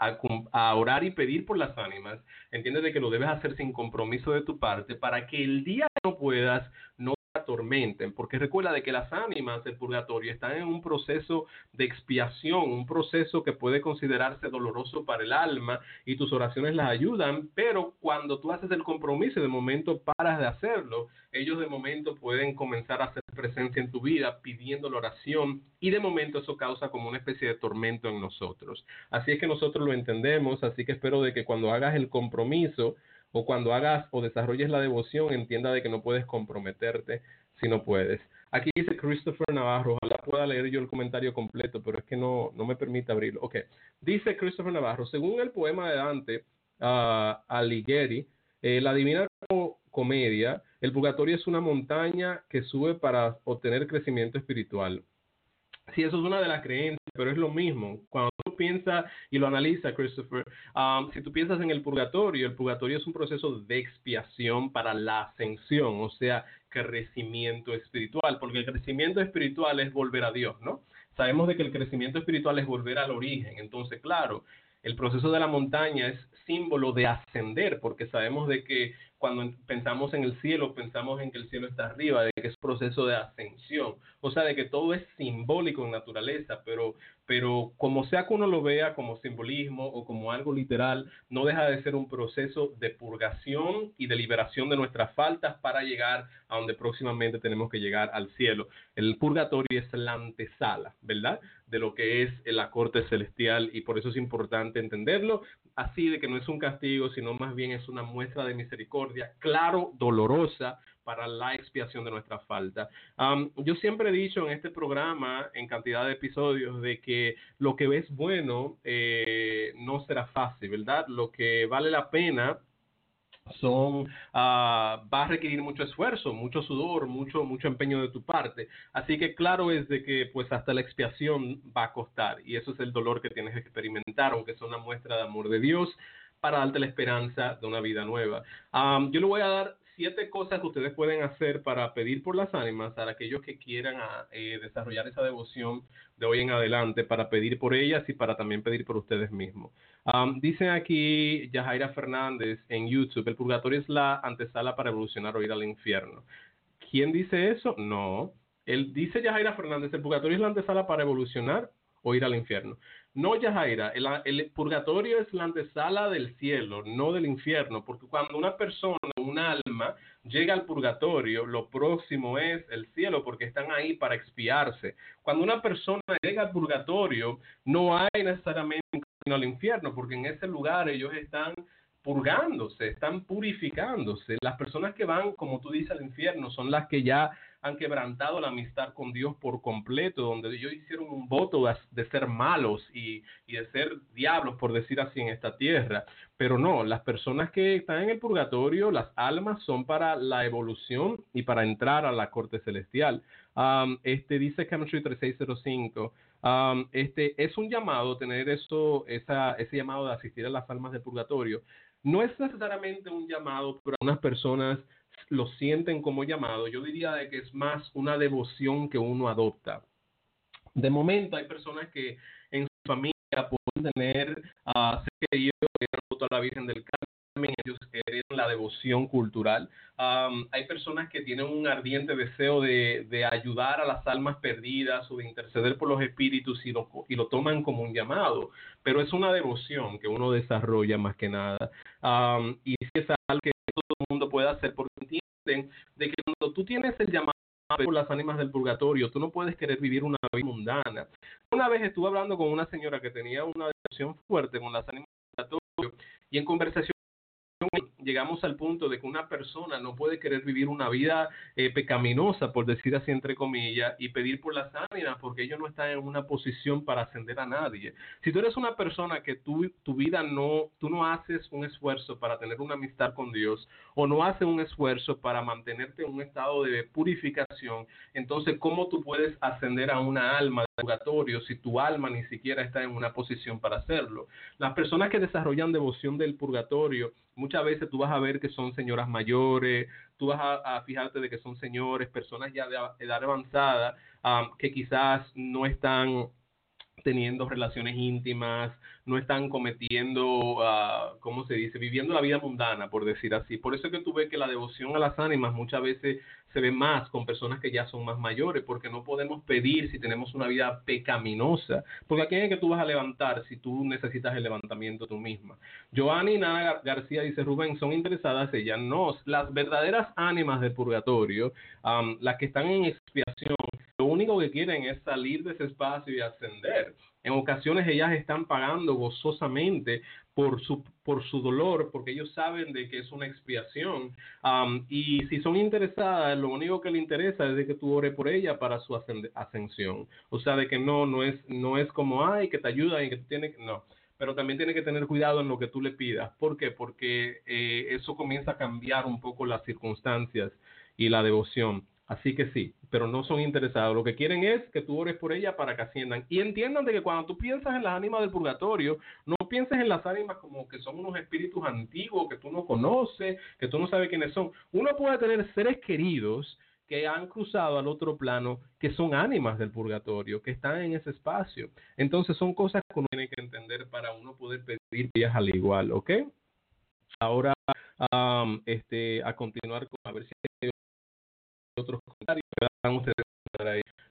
A, a orar y pedir por las ánimas, entiende de que lo debes hacer sin compromiso de tu parte, para que el día que no puedas, no atormenten, porque recuerda de que las ánimas del purgatorio están en un proceso de expiación, un proceso que puede considerarse doloroso para el alma, y tus oraciones las ayudan, pero cuando tú haces el compromiso y de momento paras de hacerlo, ellos de momento pueden comenzar a hacer presencia en tu vida pidiendo la oración, y de momento eso causa como una especie de tormento en nosotros. Así es que nosotros lo entendemos, así que espero de que cuando hagas el compromiso o cuando hagas o desarrolles la devoción, entienda de que no puedes comprometerte si no puedes. Aquí dice Christopher Navarro, ojalá pueda leer yo el comentario completo, pero es que no, no me permite abrirlo. Ok, dice Christopher Navarro, según el poema de Dante uh, Alighieri, eh, la Divina Comedia, el purgatorio es una montaña que sube para obtener crecimiento espiritual. Sí, eso es una de las creencias, pero es lo mismo. Cuando tú piensas y lo analizas, Christopher, um, si tú piensas en el purgatorio, el purgatorio es un proceso de expiación para la ascensión, o sea, crecimiento espiritual, porque el crecimiento espiritual es volver a Dios, ¿no? Sabemos de que el crecimiento espiritual es volver al origen, entonces, claro, el proceso de la montaña es símbolo de ascender, porque sabemos de que cuando pensamos en el cielo, pensamos en que el cielo está arriba, de que es un proceso de ascensión. O sea, de que todo es simbólico en naturaleza, pero, pero como sea que uno lo vea como simbolismo o como algo literal, no deja de ser un proceso de purgación y de liberación de nuestras faltas para llegar a donde próximamente tenemos que llegar, al cielo. El purgatorio es la antesala, ¿verdad?, de lo que es la corte celestial, y por eso es importante entenderlo así, de que no es un castigo, sino más bien es una muestra de misericordia, claro, dolorosa, para la expiación de nuestra falta. Um, yo siempre he dicho en este programa, en cantidad de episodios, de que lo que ves bueno eh, no será fácil, ¿verdad? Lo que vale la pena son uh, va a requerir mucho esfuerzo, mucho sudor, mucho mucho empeño de tu parte. Así que claro es de que pues hasta la expiación va a costar, y eso es el dolor que tienes que experimentar, aunque sea una muestra de amor de Dios para darte la esperanza de una vida nueva. Um, yo le voy a dar siete cosas que ustedes pueden hacer para pedir por las ánimas, para aquellos que quieran a, eh, desarrollar esa devoción de hoy en adelante, para pedir por ellas y para también pedir por ustedes mismos. Um, dicen aquí Yajaira Fernández en YouTube, el purgatorio es la antesala para evolucionar o ir al infierno. ¿Quién dice eso? No. Él dice Yajaira Fernández, el purgatorio es la antesala para evolucionar o ir al infierno. No, Yajaira, el, el purgatorio es la antesala del cielo, no del infierno, porque cuando una persona, un alma, llega al purgatorio, lo próximo es el cielo, porque están ahí para expiarse. Cuando una persona llega al purgatorio, no hay necesariamente un camino al infierno, porque en ese lugar ellos están purgándose, están purificándose. Las personas que van, como tú dices, al infierno son las que ya han quebrantado la amistad con Dios por completo, donde ellos hicieron un voto de ser malos y, y de ser diablos, por decir así, en esta tierra. Pero no, las personas que están en el purgatorio, las almas, son para la evolución y para entrar a la corte celestial. Um, este dice Chemistry tres seis cero cinco, um, este, es un llamado, tener eso, esa, ese llamado de asistir a las almas del purgatorio. No es necesariamente un llamado, pero algunas personas lo sienten como llamado. Yo diría de que es más una devoción que uno adopta. De momento hay personas que en su familia pueden tener, uh, sé que ellos a la Virgen del Carmen, ellos heredan la devoción cultural. Um, hay personas que tienen un ardiente deseo de, de ayudar a las almas perdidas o de interceder por los espíritus, y lo, y lo toman como un llamado, pero es una devoción que uno desarrolla más que nada. Um, y es algo que todo el mundo puede hacer, porque entienden de que cuando tú tienes el llamado por las ánimas del purgatorio, tú no puedes querer vivir una vida mundana. Una vez estuve hablando con una señora que tenía una devoción fuerte con las ánimas del purgatorio, y en conversación llegamos al punto de que una persona no puede querer vivir una vida eh, pecaminosa, por decir así, entre comillas, y pedir por las ánimas, porque ellos no están en una posición para ascender a nadie. Si tú eres una persona que tú, tu vida no, tú no haces un esfuerzo para tener una amistad con Dios, o no haces un esfuerzo para mantenerte en un estado de purificación, entonces, ¿cómo tú puedes ascender a una alma de purgatorio si tu alma ni siquiera está en una posición para hacerlo? Las personas que desarrollan devoción del purgatorio, muchas veces tú vas a ver que son señoras mayores, tú vas a, a fijarte de que son señores, personas ya de edad avanzada, um, que quizás no están teniendo relaciones íntimas, no están cometiendo, uh, ¿cómo se dice?, viviendo la vida mundana, por decir así. Por eso es que tú ves que la devoción a las ánimas muchas veces se ve más con personas que ya son más mayores, porque no podemos pedir si tenemos una vida pecaminosa, porque ¿a quién es que tú vas a levantar si tú necesitas el levantamiento tú misma? Joanny Nana García dice, Rubén, ¿son interesadas ellas? No, las verdaderas ánimas del purgatorio, um, las que están en expiación, lo único que quieren es salir de ese espacio y ascender. En ocasiones ellas están pagando gozosamente por su, por su dolor, porque ellos saben de que es una expiación. Um, y si son interesadas, lo único que les interesa es de que tú ores por ella para su ascend- ascensión. O sea, de que no, no es, no es como, ay, que te ayudan y que tú tienes que... No. Pero también tiene que tener cuidado en lo que tú le pidas. ¿Por qué? Porque eh, eso comienza a cambiar un poco las circunstancias y la devoción. Así que sí, pero no son interesados. Lo que quieren es que tú ores por ella para que asciendan. Y entiendan de que cuando tú piensas en las ánimas del purgatorio, no pienses en las ánimas como que son unos espíritus antiguos que tú no conoces, que tú no sabes quiénes son. Uno puede tener seres queridos que han cruzado al otro plano, que son ánimas del purgatorio, que están en ese espacio. Entonces son cosas que uno tiene que entender para uno poder pedir ellas al igual, ¿ok? Ahora, um, este, a continuar con, a ver si hay otros comentarios que van ustedes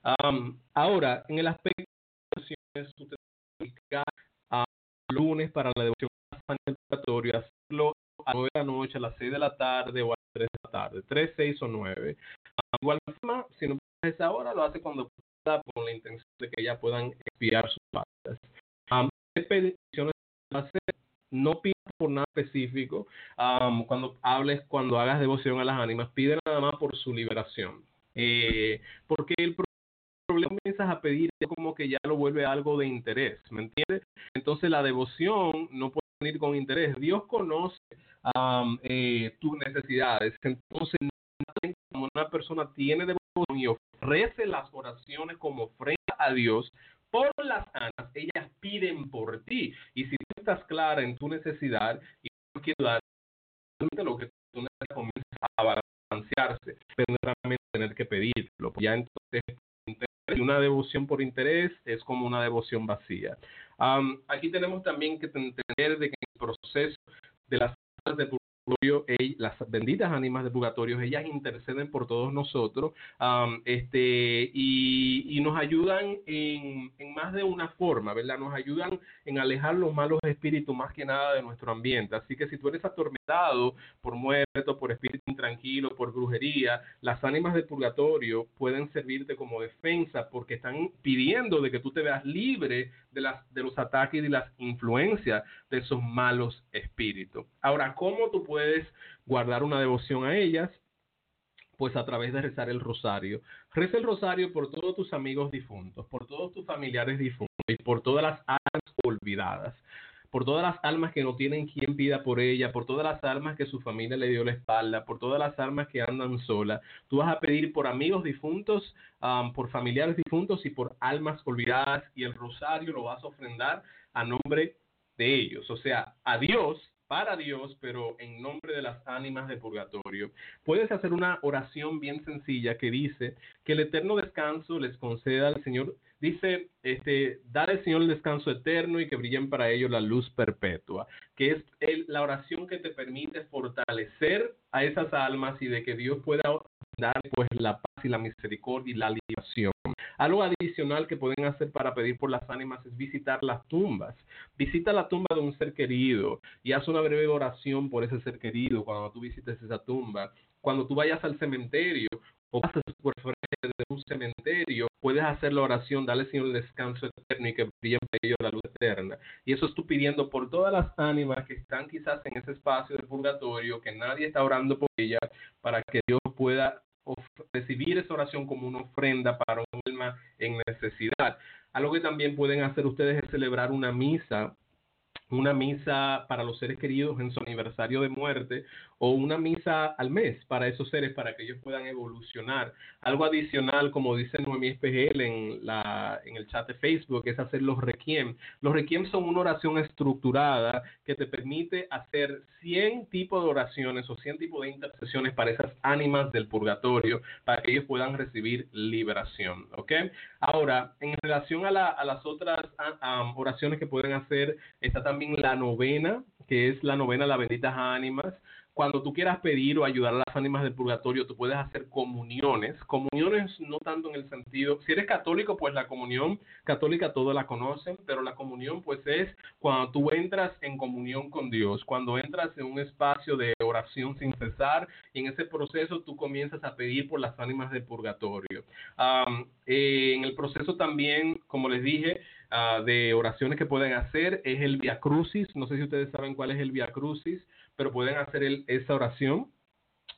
a ahí. Um, ahora, en el aspecto de la devoción, ustedes pueden dedicar a lunes para la devoción a San Elías, hacerlo a las nueve de la noche, a las seis de la tarde o a las tres de la tarde, tres, seis o nueve. Um, igual forma, si no puedes esa hora, lo hace cuando pueda, con la intención de que ellas puedan enviar sus faltas. Um, peticiones hacer, no pidas por nada específico. Um, cuando hables, cuando hagas devoción a las ánimas, pide nada más por su liberación. Eh, porque el problema comienzas a pedir como que ya lo vuelve algo de interés, ¿me entiendes? Entonces la devoción no puede venir con interés. Dios conoce um, eh, tus necesidades. Entonces, como una persona tiene devoción y ofrece las oraciones como ofrenda a Dios por las ánimas, ellas piden por ti. Y si estás clara en tu necesidad y no quieres dar lo que tú necesitas, comienza a balancearse, pero realmente tener que pedirlo. Ya entonces, una devoción por interés es como una devoción vacía. Um, aquí tenemos también que entender de que en el proceso de las ánimas de purgatorio, las benditas ánimas de purgatorio, ellas interceden por todos nosotros um, este, y, y nos ayudan en, en más de una forma, ¿verdad? Nos ayudan en alejar los malos espíritus más que nada de nuestro ambiente. Así que si tú eres atormentado por muerto, por espíritu intranquilo, por brujería, las ánimas de purgatorio pueden servirte como defensa porque están pidiendo de que tú te veas libre de, las, de los ataques y de las influencias de esos malos espíritus. Ahora, ¿cómo tú puedes guardar una devoción a ellas? Pues a través de rezar el rosario. Reza el rosario por todos tus amigos difuntos, por todos tus familiares difuntos y por todas las almas olvidadas, por todas las almas que no tienen quien pida por ella, por todas las almas que su familia le dio la espalda, por todas las almas que andan sola. Tú vas a pedir por amigos difuntos, um, por familiares difuntos y por almas olvidadas, y el rosario lo vas a ofrendar a nombre de ellos, o sea, a Dios, para Dios, pero en nombre de las ánimas de purgatorio. Puedes hacer una oración bien sencilla que dice que el eterno descanso les conceda al Señor. Dice, este, dar al Señor el descanso eterno y que brillen para ellos la luz perpetua, que es el, la oración que te permite fortalecer a esas almas y de que Dios pueda dar pues la paz y la misericordia y la liberación. Algo adicional que pueden hacer para pedir por las ánimas es visitar las tumbas. Visita la tumba de un ser querido y haz una breve oración por ese ser querido cuando tú visites esa tumba. Cuando tú vayas al cementerio o pasas por frente de un cementerio, puedes hacer la oración, dale Señor el descanso eterno y que brille para ellos la luz eterna. Y eso estoy pidiendo por todas las ánimas que están quizás en ese espacio del purgatorio, que nadie está orando por ellas, para que Dios pueda recibir esa oración como una ofrenda para un alma en necesidad. Algo que también pueden hacer ustedes es celebrar una misa, una misa para los seres queridos en su aniversario de muerte, o una misa al mes para esos seres, para que ellos puedan evolucionar. Algo adicional, como dice Noemí Espejel en, la, en el chat de Facebook, es hacer los requiem. Los requiem son una oración estructurada que te permite hacer cien tipos de oraciones o cien tipos de intercesiones para esas ánimas del purgatorio, para que ellos puedan recibir liberación, ¿ok? Ahora, en relación a, la, a las otras a, um, oraciones que pueden hacer, está también la novena, que es la novena de las benditas ánimas. Cuando tú quieras pedir o ayudar a las ánimas del purgatorio, tú puedes hacer comuniones. Comuniones no tanto en el sentido... Si eres católico, pues la comunión católica todos la conocen, pero la comunión pues es cuando tú entras en comunión con Dios, cuando entras en un espacio de oración sin cesar, y en ese proceso tú comienzas a pedir por las ánimas del purgatorio. Um, eh, en el proceso también, como les dije, Uh, de oraciones que pueden hacer es el Via Crucis. No sé si ustedes saben cuál es el Via Crucis, pero pueden hacer el, esa oración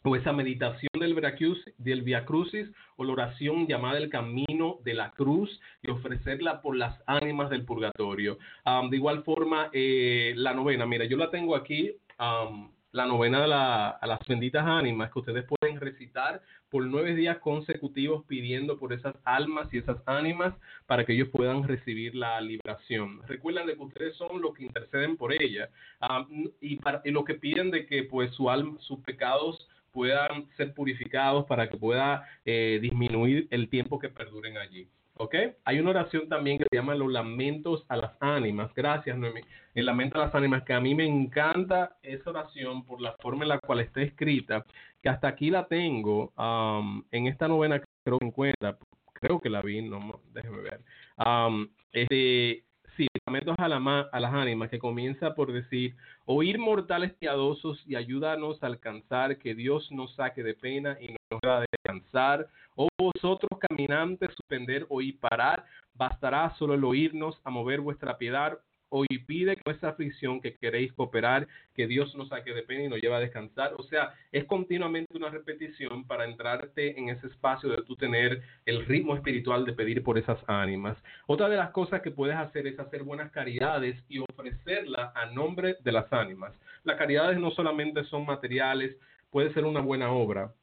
o esa meditación del Via Crucis, del Via Crucis o la oración llamada el Camino de la Cruz, y ofrecerla por las ánimas del purgatorio. Um, de igual forma, eh, la novena, mira, yo la tengo aquí, um, la novena de la, a las benditas ánimas, que ustedes pueden recitar por nueve días consecutivos, pidiendo por esas almas y esas ánimas para que ellos puedan recibir la liberación. Recuerden de que ustedes son los que interceden por ellas, um, y, para, y los que piden de que pues su alma, sus pecados puedan ser purificados para que pueda eh, disminuir el tiempo que perduren allí. Okay. Hay una oración también que se llama los lamentos a las ánimas. Gracias, Noemí. El lamento a las ánimas, que a mí me encanta esa oración por la forma en la cual está escrita, que hasta aquí la tengo, um, en esta novena, creo que encuentra, creo que la vi, no, déjeme ver. Um, este, sí, lamentos a, la, a las ánimas, que comienza por decir: oír, mortales piadosos, y ayúdanos a alcanzar, que Dios nos saque de pena y nos haga descansar. Oh vosotros caminantes, suspender, oír, parar, bastará solo el oírnos, a mover vuestra piedad, oír, pide que nuestra aflicción que queréis cooperar, que Dios nos saque de pena y nos lleve a descansar. O sea, es continuamente una repetición para entrarte en ese espacio de tú tener el ritmo espiritual de pedir por esas ánimas. Otra de las cosas que puedes hacer es hacer buenas caridades y ofrecerlas a nombre de las ánimas. Las caridades no solamente son materiales, puede ser una buena obra.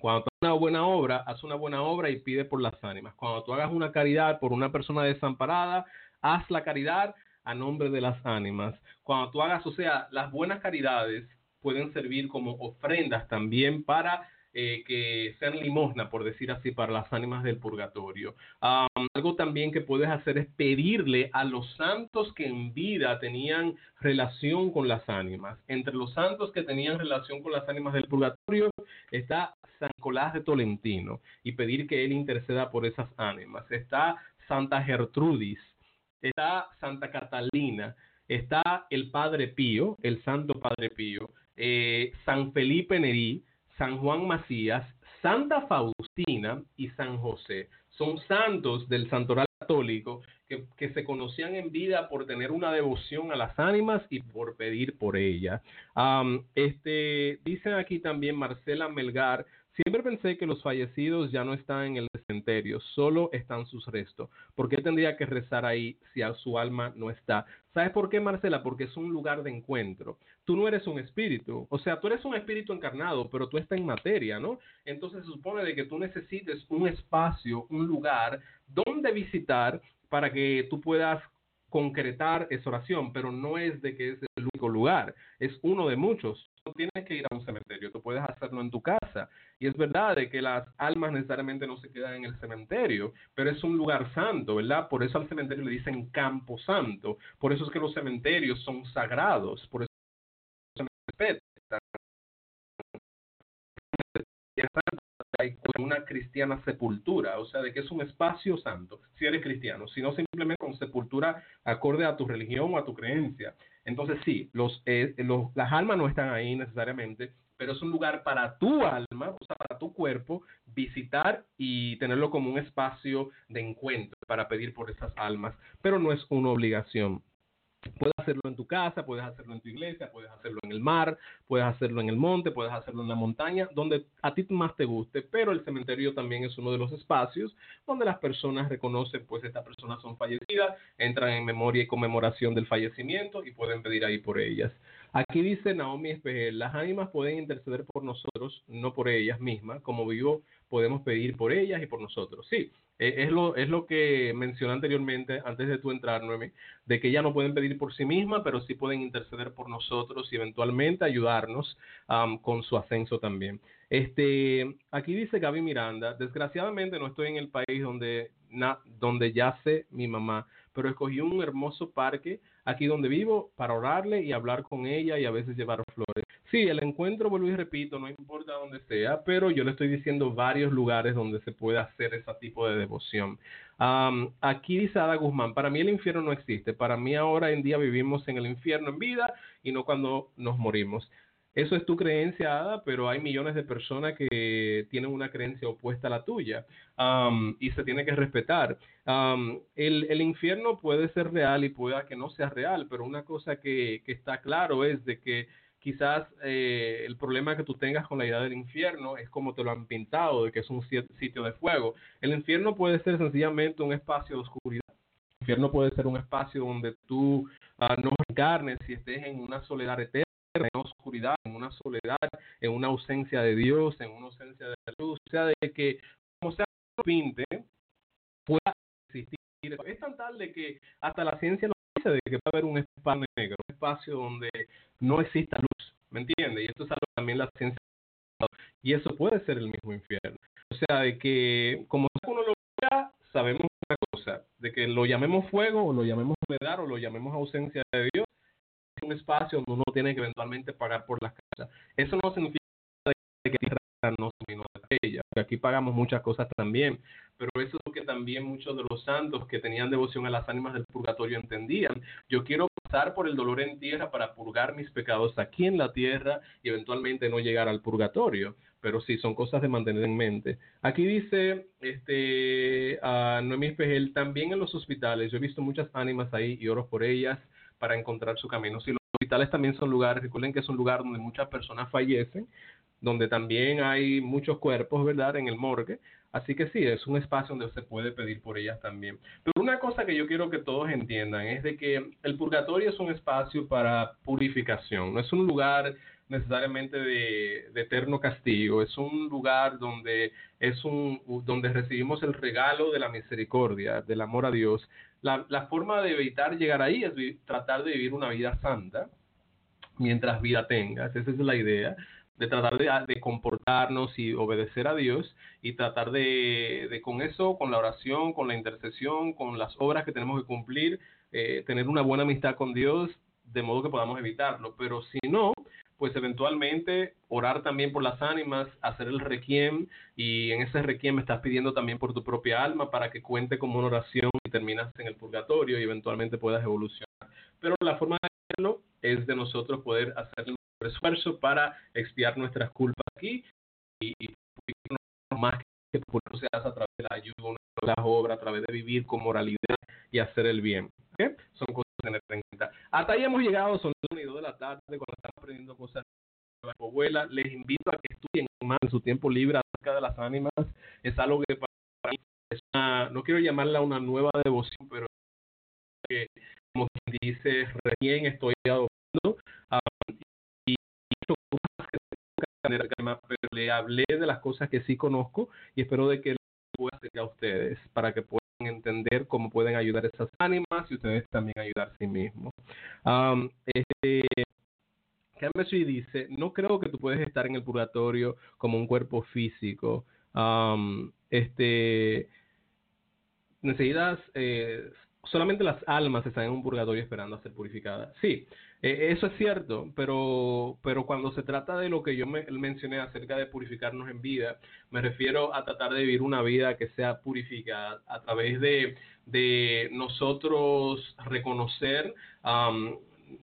Cuando tú hagas una buena obra, haz una buena obra y pide por las ánimas. Cuando tú hagas una caridad por una persona desamparada, haz la caridad a nombre de las ánimas. Cuando tú hagas, o sea, las buenas caridades pueden servir como ofrendas también para eh, que sean limosna, por decir así, para las ánimas del purgatorio. Um, algo también que puedes hacer es pedirle a los santos que en vida tenían relación con las ánimas. Entre los santos que tenían relación con las ánimas del purgatorio está San Colás de Tolentino, y pedir que él interceda por esas ánimas. Está Santa Gertrudis, está Santa Catalina, está el Padre Pío, el Santo Padre Pío, eh, San Felipe Neri, San Juan Macías, Santa Faustina y San José. Son santos del santoral católico que, que se conocían en vida por tener una devoción a las ánimas y por pedir por ellas. Um, este, dicen aquí también Marcela Melgar: siempre pensé que los fallecidos ya no están en el cementerio, solo están sus restos. ¿Por qué tendría que rezar ahí si a su alma no está? ¿Sabes por qué, Marcela? Porque es un lugar de encuentro. Tú no eres un espíritu. O sea, tú eres un espíritu encarnado, pero tú estás en materia, ¿no? Entonces se supone de que tú necesites un espacio, un lugar donde visitar para que tú puedas concretar esa oración, pero no es de que es el único lugar, es uno de muchos. No tienes que ir a un cementerio, tú puedes hacerlo en tu casa. Y es verdad de que las almas necesariamente no se quedan en el cementerio, pero es un lugar santo, ¿verdad? Por eso al cementerio le dicen campo santo, por eso es que los cementerios son sagrados, por eso se respetan. Hay una cristiana sepultura, o sea, de que es un espacio santo, si eres cristiano, sino simplemente con sepultura acorde a tu religión o a tu creencia. Entonces sí, los, eh, los, las almas no están ahí necesariamente, pero es un lugar para tu alma, o sea, para tu cuerpo, visitar y tenerlo como un espacio de encuentro para pedir por esas almas, pero no es una obligación. Puedes hacerlo en tu casa, puedes hacerlo en tu iglesia, puedes hacerlo en el mar, puedes hacerlo en el monte, puedes hacerlo en la montaña, donde a ti más te guste, pero el cementerio también es uno de los espacios donde las personas reconocen, pues estas personas son fallecidas, entran en memoria y conmemoración del fallecimiento y pueden pedir ahí por ellas. Aquí dice Naomi Espejel: las ánimas pueden interceder por nosotros, no por ellas mismas, como vivo podemos pedir por ellas y por nosotros. Sí, es lo, es lo que mencioné anteriormente, antes de tú entrar, Noemi, de que ya no pueden pedir por sí mismas, pero sí pueden interceder por nosotros y eventualmente ayudarnos um, con su ascenso también. Este, aquí dice Gaby Miranda: desgraciadamente no estoy en el país donde donde yace mi mamá, pero escogí un hermoso parque aquí donde vivo para orarle y hablar con ella y a veces llevar flores. Sí, el encuentro, vuelvo y repito, no importa dónde sea, pero yo le estoy diciendo varios lugares donde se puede hacer ese tipo de devoción. Um, aquí dice Ada Guzmán, para mí el infierno no existe, para mí ahora en día vivimos en el infierno en vida y no cuando nos morimos. Eso es tu creencia, Ada, pero hay millones de personas que tienen una creencia opuesta a la tuya, um, y se tiene que respetar. Um, el, el infierno puede ser real y pueda que no sea real, pero una cosa que, que está claro es de que quizás eh, el problema que tú tengas con la idea del infierno es como te lo han pintado, de que es un sitio de fuego. El infierno puede ser sencillamente un espacio de oscuridad. El infierno puede ser un espacio donde tú uh, no reencarnes y estés en una soledad eterna, en una oscuridad, en una soledad, en una ausencia de Dios, en una ausencia de luz. O sea, de que, como sea, lo pinte, pueda existir. Es tan tal de que hasta la ciencia nos dice de que puede haber un espacio negro, un espacio donde no exista luz, ¿me entiendes? Y esto es algo que también la ciencia nos dice, y eso puede ser el mismo infierno. O sea, de que, como uno lo vea, sabemos una cosa, de que lo llamemos fuego, o lo llamemos humedad, o lo llamemos ausencia de Dios, un espacio donde uno tiene que eventualmente pagar por las casas. Eso no significa que no somos ella, porque aquí pagamos muchas cosas también, pero eso es lo que también muchos de los santos que tenían devoción a las ánimas del purgatorio entendían. Yo quiero pasar por el dolor en tierra para purgar mis pecados aquí en la tierra y eventualmente no llegar al purgatorio, pero sí, son cosas de mantener en mente. Aquí dice este, a Noemí Espejel, también en los hospitales, yo he visto muchas ánimas ahí y oro por ellas para encontrar su camino. Si los hospitales también son lugares, recuerden que es un lugar donde muchas personas fallecen, donde también hay muchos cuerpos, ¿verdad?, en el morgue. Así que sí, es un espacio donde se puede pedir por ellas también. Pero una cosa que yo quiero que todos entiendan es de que el purgatorio es un espacio para purificación, no es un lugar necesariamente de, de eterno castigo, es un lugar donde, es un, donde recibimos el regalo de la misericordia, del amor a Dios. La, la forma de evitar llegar ahí es vi, tratar de vivir una vida santa mientras vida tengas. Esa es la idea, de tratar de, de comportarnos y obedecer a Dios y tratar de, de con eso, con la oración, con la intercesión, con las obras que tenemos que cumplir, eh, tener una buena amistad con Dios, de modo que podamos evitarlo. Pero si no, pues eventualmente orar también por las ánimas, hacer el requiem, y en ese requiem estás pidiendo también por tu propia alma para que cuente como una oración y terminas en el purgatorio y eventualmente puedas evolucionar. Pero la forma de hacerlo es de nosotros poder hacer el mejor esfuerzo para expiar nuestras culpas aquí y, y más que se hace a través de la ayuda, de las obras, a través de vivir con moralidad y hacer el bien. ¿Okay? Son cosas que tener en cuenta. Hasta ahí hemos llegado, son las una y dos de la tarde, cuando estamos aprendiendo cosas nuevas. Abuela, les invito a que estudien más en su tiempo libre acerca de las ánimas. Es algo que para mí es una, no quiero llamarla una nueva devoción, pero que, como dice, recién estoy adoptando. Um, y, y he hecho cosas que tengo que aprender, pero le hablé de las cosas que sí conozco y espero de que lo pueda hacer a ustedes para que puedan entender cómo pueden ayudar a esas ánimas y ustedes también ayudar a sí mismos. Um, este, Camesri dice, no creo que tú puedes estar en el purgatorio como un cuerpo físico. Um, este, necesitas, eh, solamente las almas están en un purgatorio esperando a ser purificadas. Sí, eh, eso es cierto, pero, pero cuando se trata de lo que yo me, mencioné acerca de purificarnos en vida, me refiero a tratar de vivir una vida que sea purificada a través de, de nosotros reconocer um,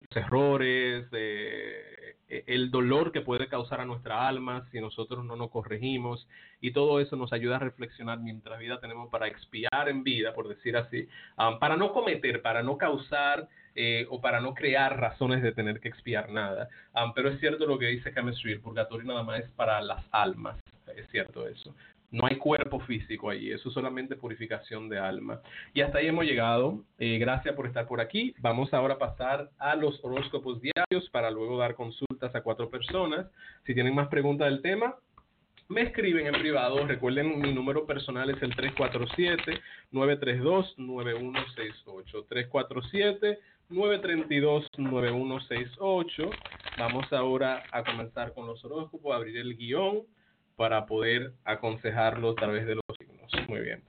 los errores, eh, el dolor que puede causar a nuestra alma si nosotros no nos corregimos, y todo eso nos ayuda a reflexionar mientras vida tenemos para expiar en vida, por decir así, um, para no cometer, para no causar eh, o para no crear razones de tener que expiar nada. Um, pero es cierto lo que dice Camesri, el purgatorio nada más es para las almas, es cierto eso. No hay cuerpo físico allí, eso es solamente purificación de alma. Y hasta ahí hemos llegado. Eh, gracias por estar por aquí. Vamos ahora a pasar a los horóscopos diarios para luego dar consultas a cuatro personas. Si tienen más preguntas del tema, me escriben en privado. Recuerden, mi número personal es el tres cuatro siete, nueve tres dos, nueve uno seis ocho. tres cuatro siete, nueve tres dos, nueve uno seis ocho. Vamos ahora a comenzar con los horóscopos, abrir el guión para poder aconsejarlo a través de los signos. Muy bien.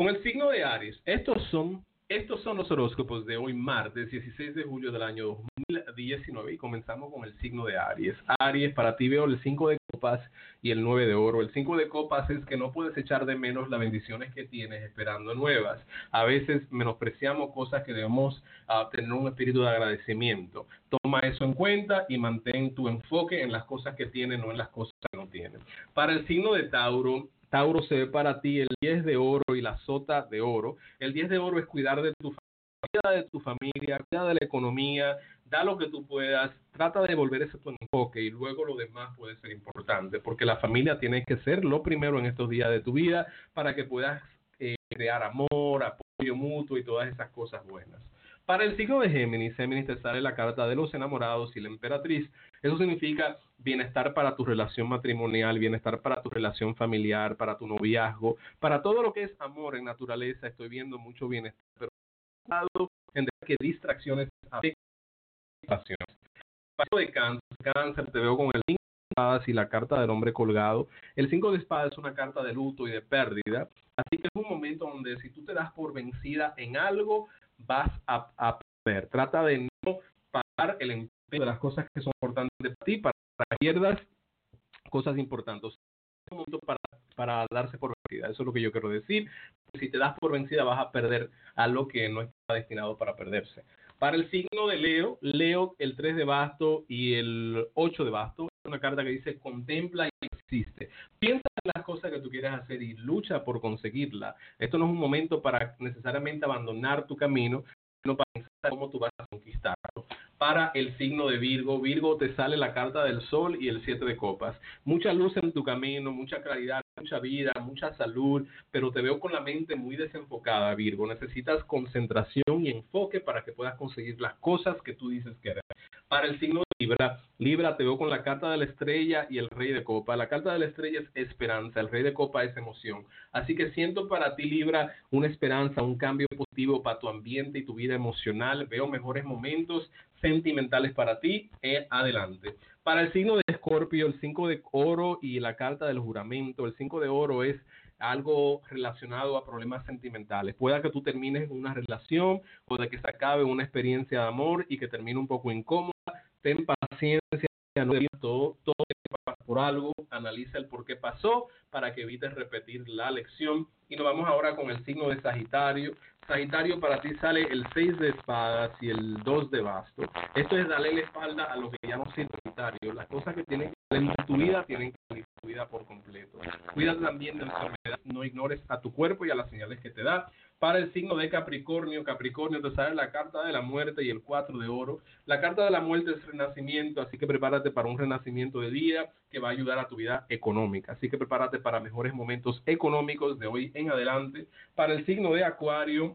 Con el signo de Aries, estos son, estos son los horóscopos de hoy, martes dieciséis de julio del año dos mil diecinueve, y comenzamos con el signo de Aries. Aries, para ti veo el cinco de copas y el nueve de oro. El cinco de copas es que no puedes echar de menos las bendiciones que tienes esperando nuevas. A veces menospreciamos cosas que debemos uh, tener un espíritu de agradecimiento. Toma eso en cuenta y mantén tu enfoque en las cosas que tienes, no en las cosas que no tienes. Para el signo de Tauro, Tauro se ve para ti el diez de oro y la sota de oro. El diez de oro es cuidar de tu familia, de tu familia, cuidar de la economía, da lo que tú puedas, trata de volver ese tu enfoque y luego lo demás puede ser importante, porque la familia tiene que ser lo primero en estos días de tu vida para que puedas eh, crear amor, apoyo mutuo y todas esas cosas buenas. Para el signo de Géminis, Géminis te sale la carta de los enamorados y la emperatriz. Eso significa bienestar para tu relación matrimonial, bienestar para tu relación familiar, para tu noviazgo, para todo lo que es amor en naturaleza. Estoy viendo mucho bienestar, pero cuidado en que distracciones afecten las relaciones. Para el signo de Cáncer, Cáncer te veo con el cinco de espadas y la carta del hombre colgado. El cinco de espadas es una carta de luto y de pérdida, así que es un momento donde si tú te das por vencida en algo, vas a, a perder. Trata de no parar el empeño de las cosas que son importantes para ti, para que pierdas cosas importantes. Es un momento para, para darse por vencida. Eso es lo que yo quiero decir. Si te das por vencida, vas a perder algo que no está destinado para perderse. Para el signo de Leo, Leo, el tres de basto y el ocho de basto, es una carta que dice contempla y existe. Piensa las cosas que tú quieras hacer y lucha por conseguirla. Esto no es un momento para necesariamente abandonar tu camino, sino para pensar cómo tú vas a conquistarlo. Para el signo de Virgo, Virgo te sale la carta del sol y el siete de copas. Mucha luz en tu camino, mucha claridad, mucha vida, mucha salud, pero te veo con la mente muy desenfocada, Virgo. Necesitas concentración y enfoque para que puedas conseguir las cosas que tú dices querer. Para el signo de Libra, Libra te veo con la carta de la estrella y el rey de copa. La carta de la estrella es esperanza, el rey de copa es emoción. Así que siento para ti, Libra, una esperanza, un cambio positivo para tu ambiente y tu vida emocional. Veo mejores momentos sentimentales para ti. Eh, adelante. Para el signo de Escorpio, el cinco de oro y la carta del juramento. El cinco de oro es algo relacionado a problemas sentimentales. Pueda que tú termines una relación o de que se acabe una experiencia de amor y que termine un poco incómoda. Ten paciencia, no evites todo, todo por algo, analiza el por qué pasó para que evites repetir la lección. Y nos vamos ahora con el signo de Sagitario. Sagitario, para ti sale el seis de espadas y el dos de basto. Esto es darle la espalda a lo que ya no sirve, Sagitario. Las cosas que tienen que salir de tu vida tienen que salir de tu vida por completo. Cuídate también de la enfermedad, no ignores a tu cuerpo y a las señales que te da. Para el signo de Capricornio, Capricornio te sale la carta de la muerte y el cuatro de oro. La carta de la muerte es renacimiento, así que prepárate para un renacimiento de vida que va a ayudar a tu vida económica. Así que prepárate para mejores momentos económicos de hoy en adelante. Para el signo de Acuario,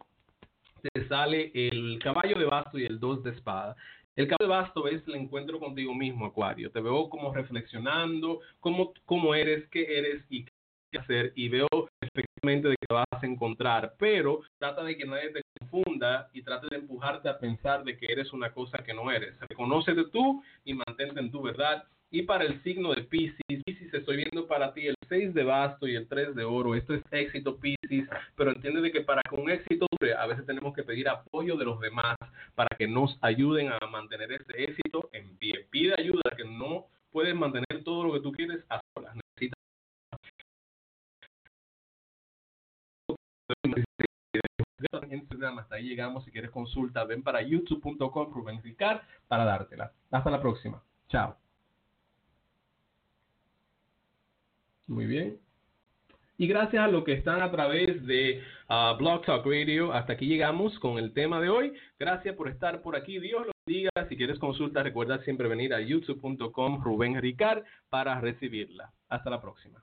te sale el caballo de basto y el dos de espada. El caballo de basto es el encuentro contigo mismo, Acuario. Te veo como reflexionando, cómo, cómo eres, qué eres y qué hacer, y veo efectivamente de que vas a encontrar, pero trata de que nadie te confunda y trata de empujarte a pensar de que eres una cosa que no eres. Reconócete tú y mantente en tu verdad. Y para el signo de Piscis, Piscis, estoy viendo para ti el seis de basto y el tres de oro. Esto es éxito, Piscis, pero entiende de que para que un éxito dure, a veces tenemos que pedir apoyo de los demás para que nos ayuden a mantener este éxito en pie. Pide ayuda, que no puedes mantener todo lo que tú quieres a solas. Necesitas Instagram, hasta ahí llegamos. Si quieres consulta, ven para youtube punto com Rubén Ricart para dártela. Hasta la próxima, chao. Muy bien, y gracias a los que están a través de uh, Blog Talk Radio. Hasta aquí llegamos con el tema de hoy. Gracias por estar por aquí, Dios los bendiga. Si quieres consulta, recuerda siempre venir a youtube punto com Rubén Ricart para recibirla. Hasta la próxima.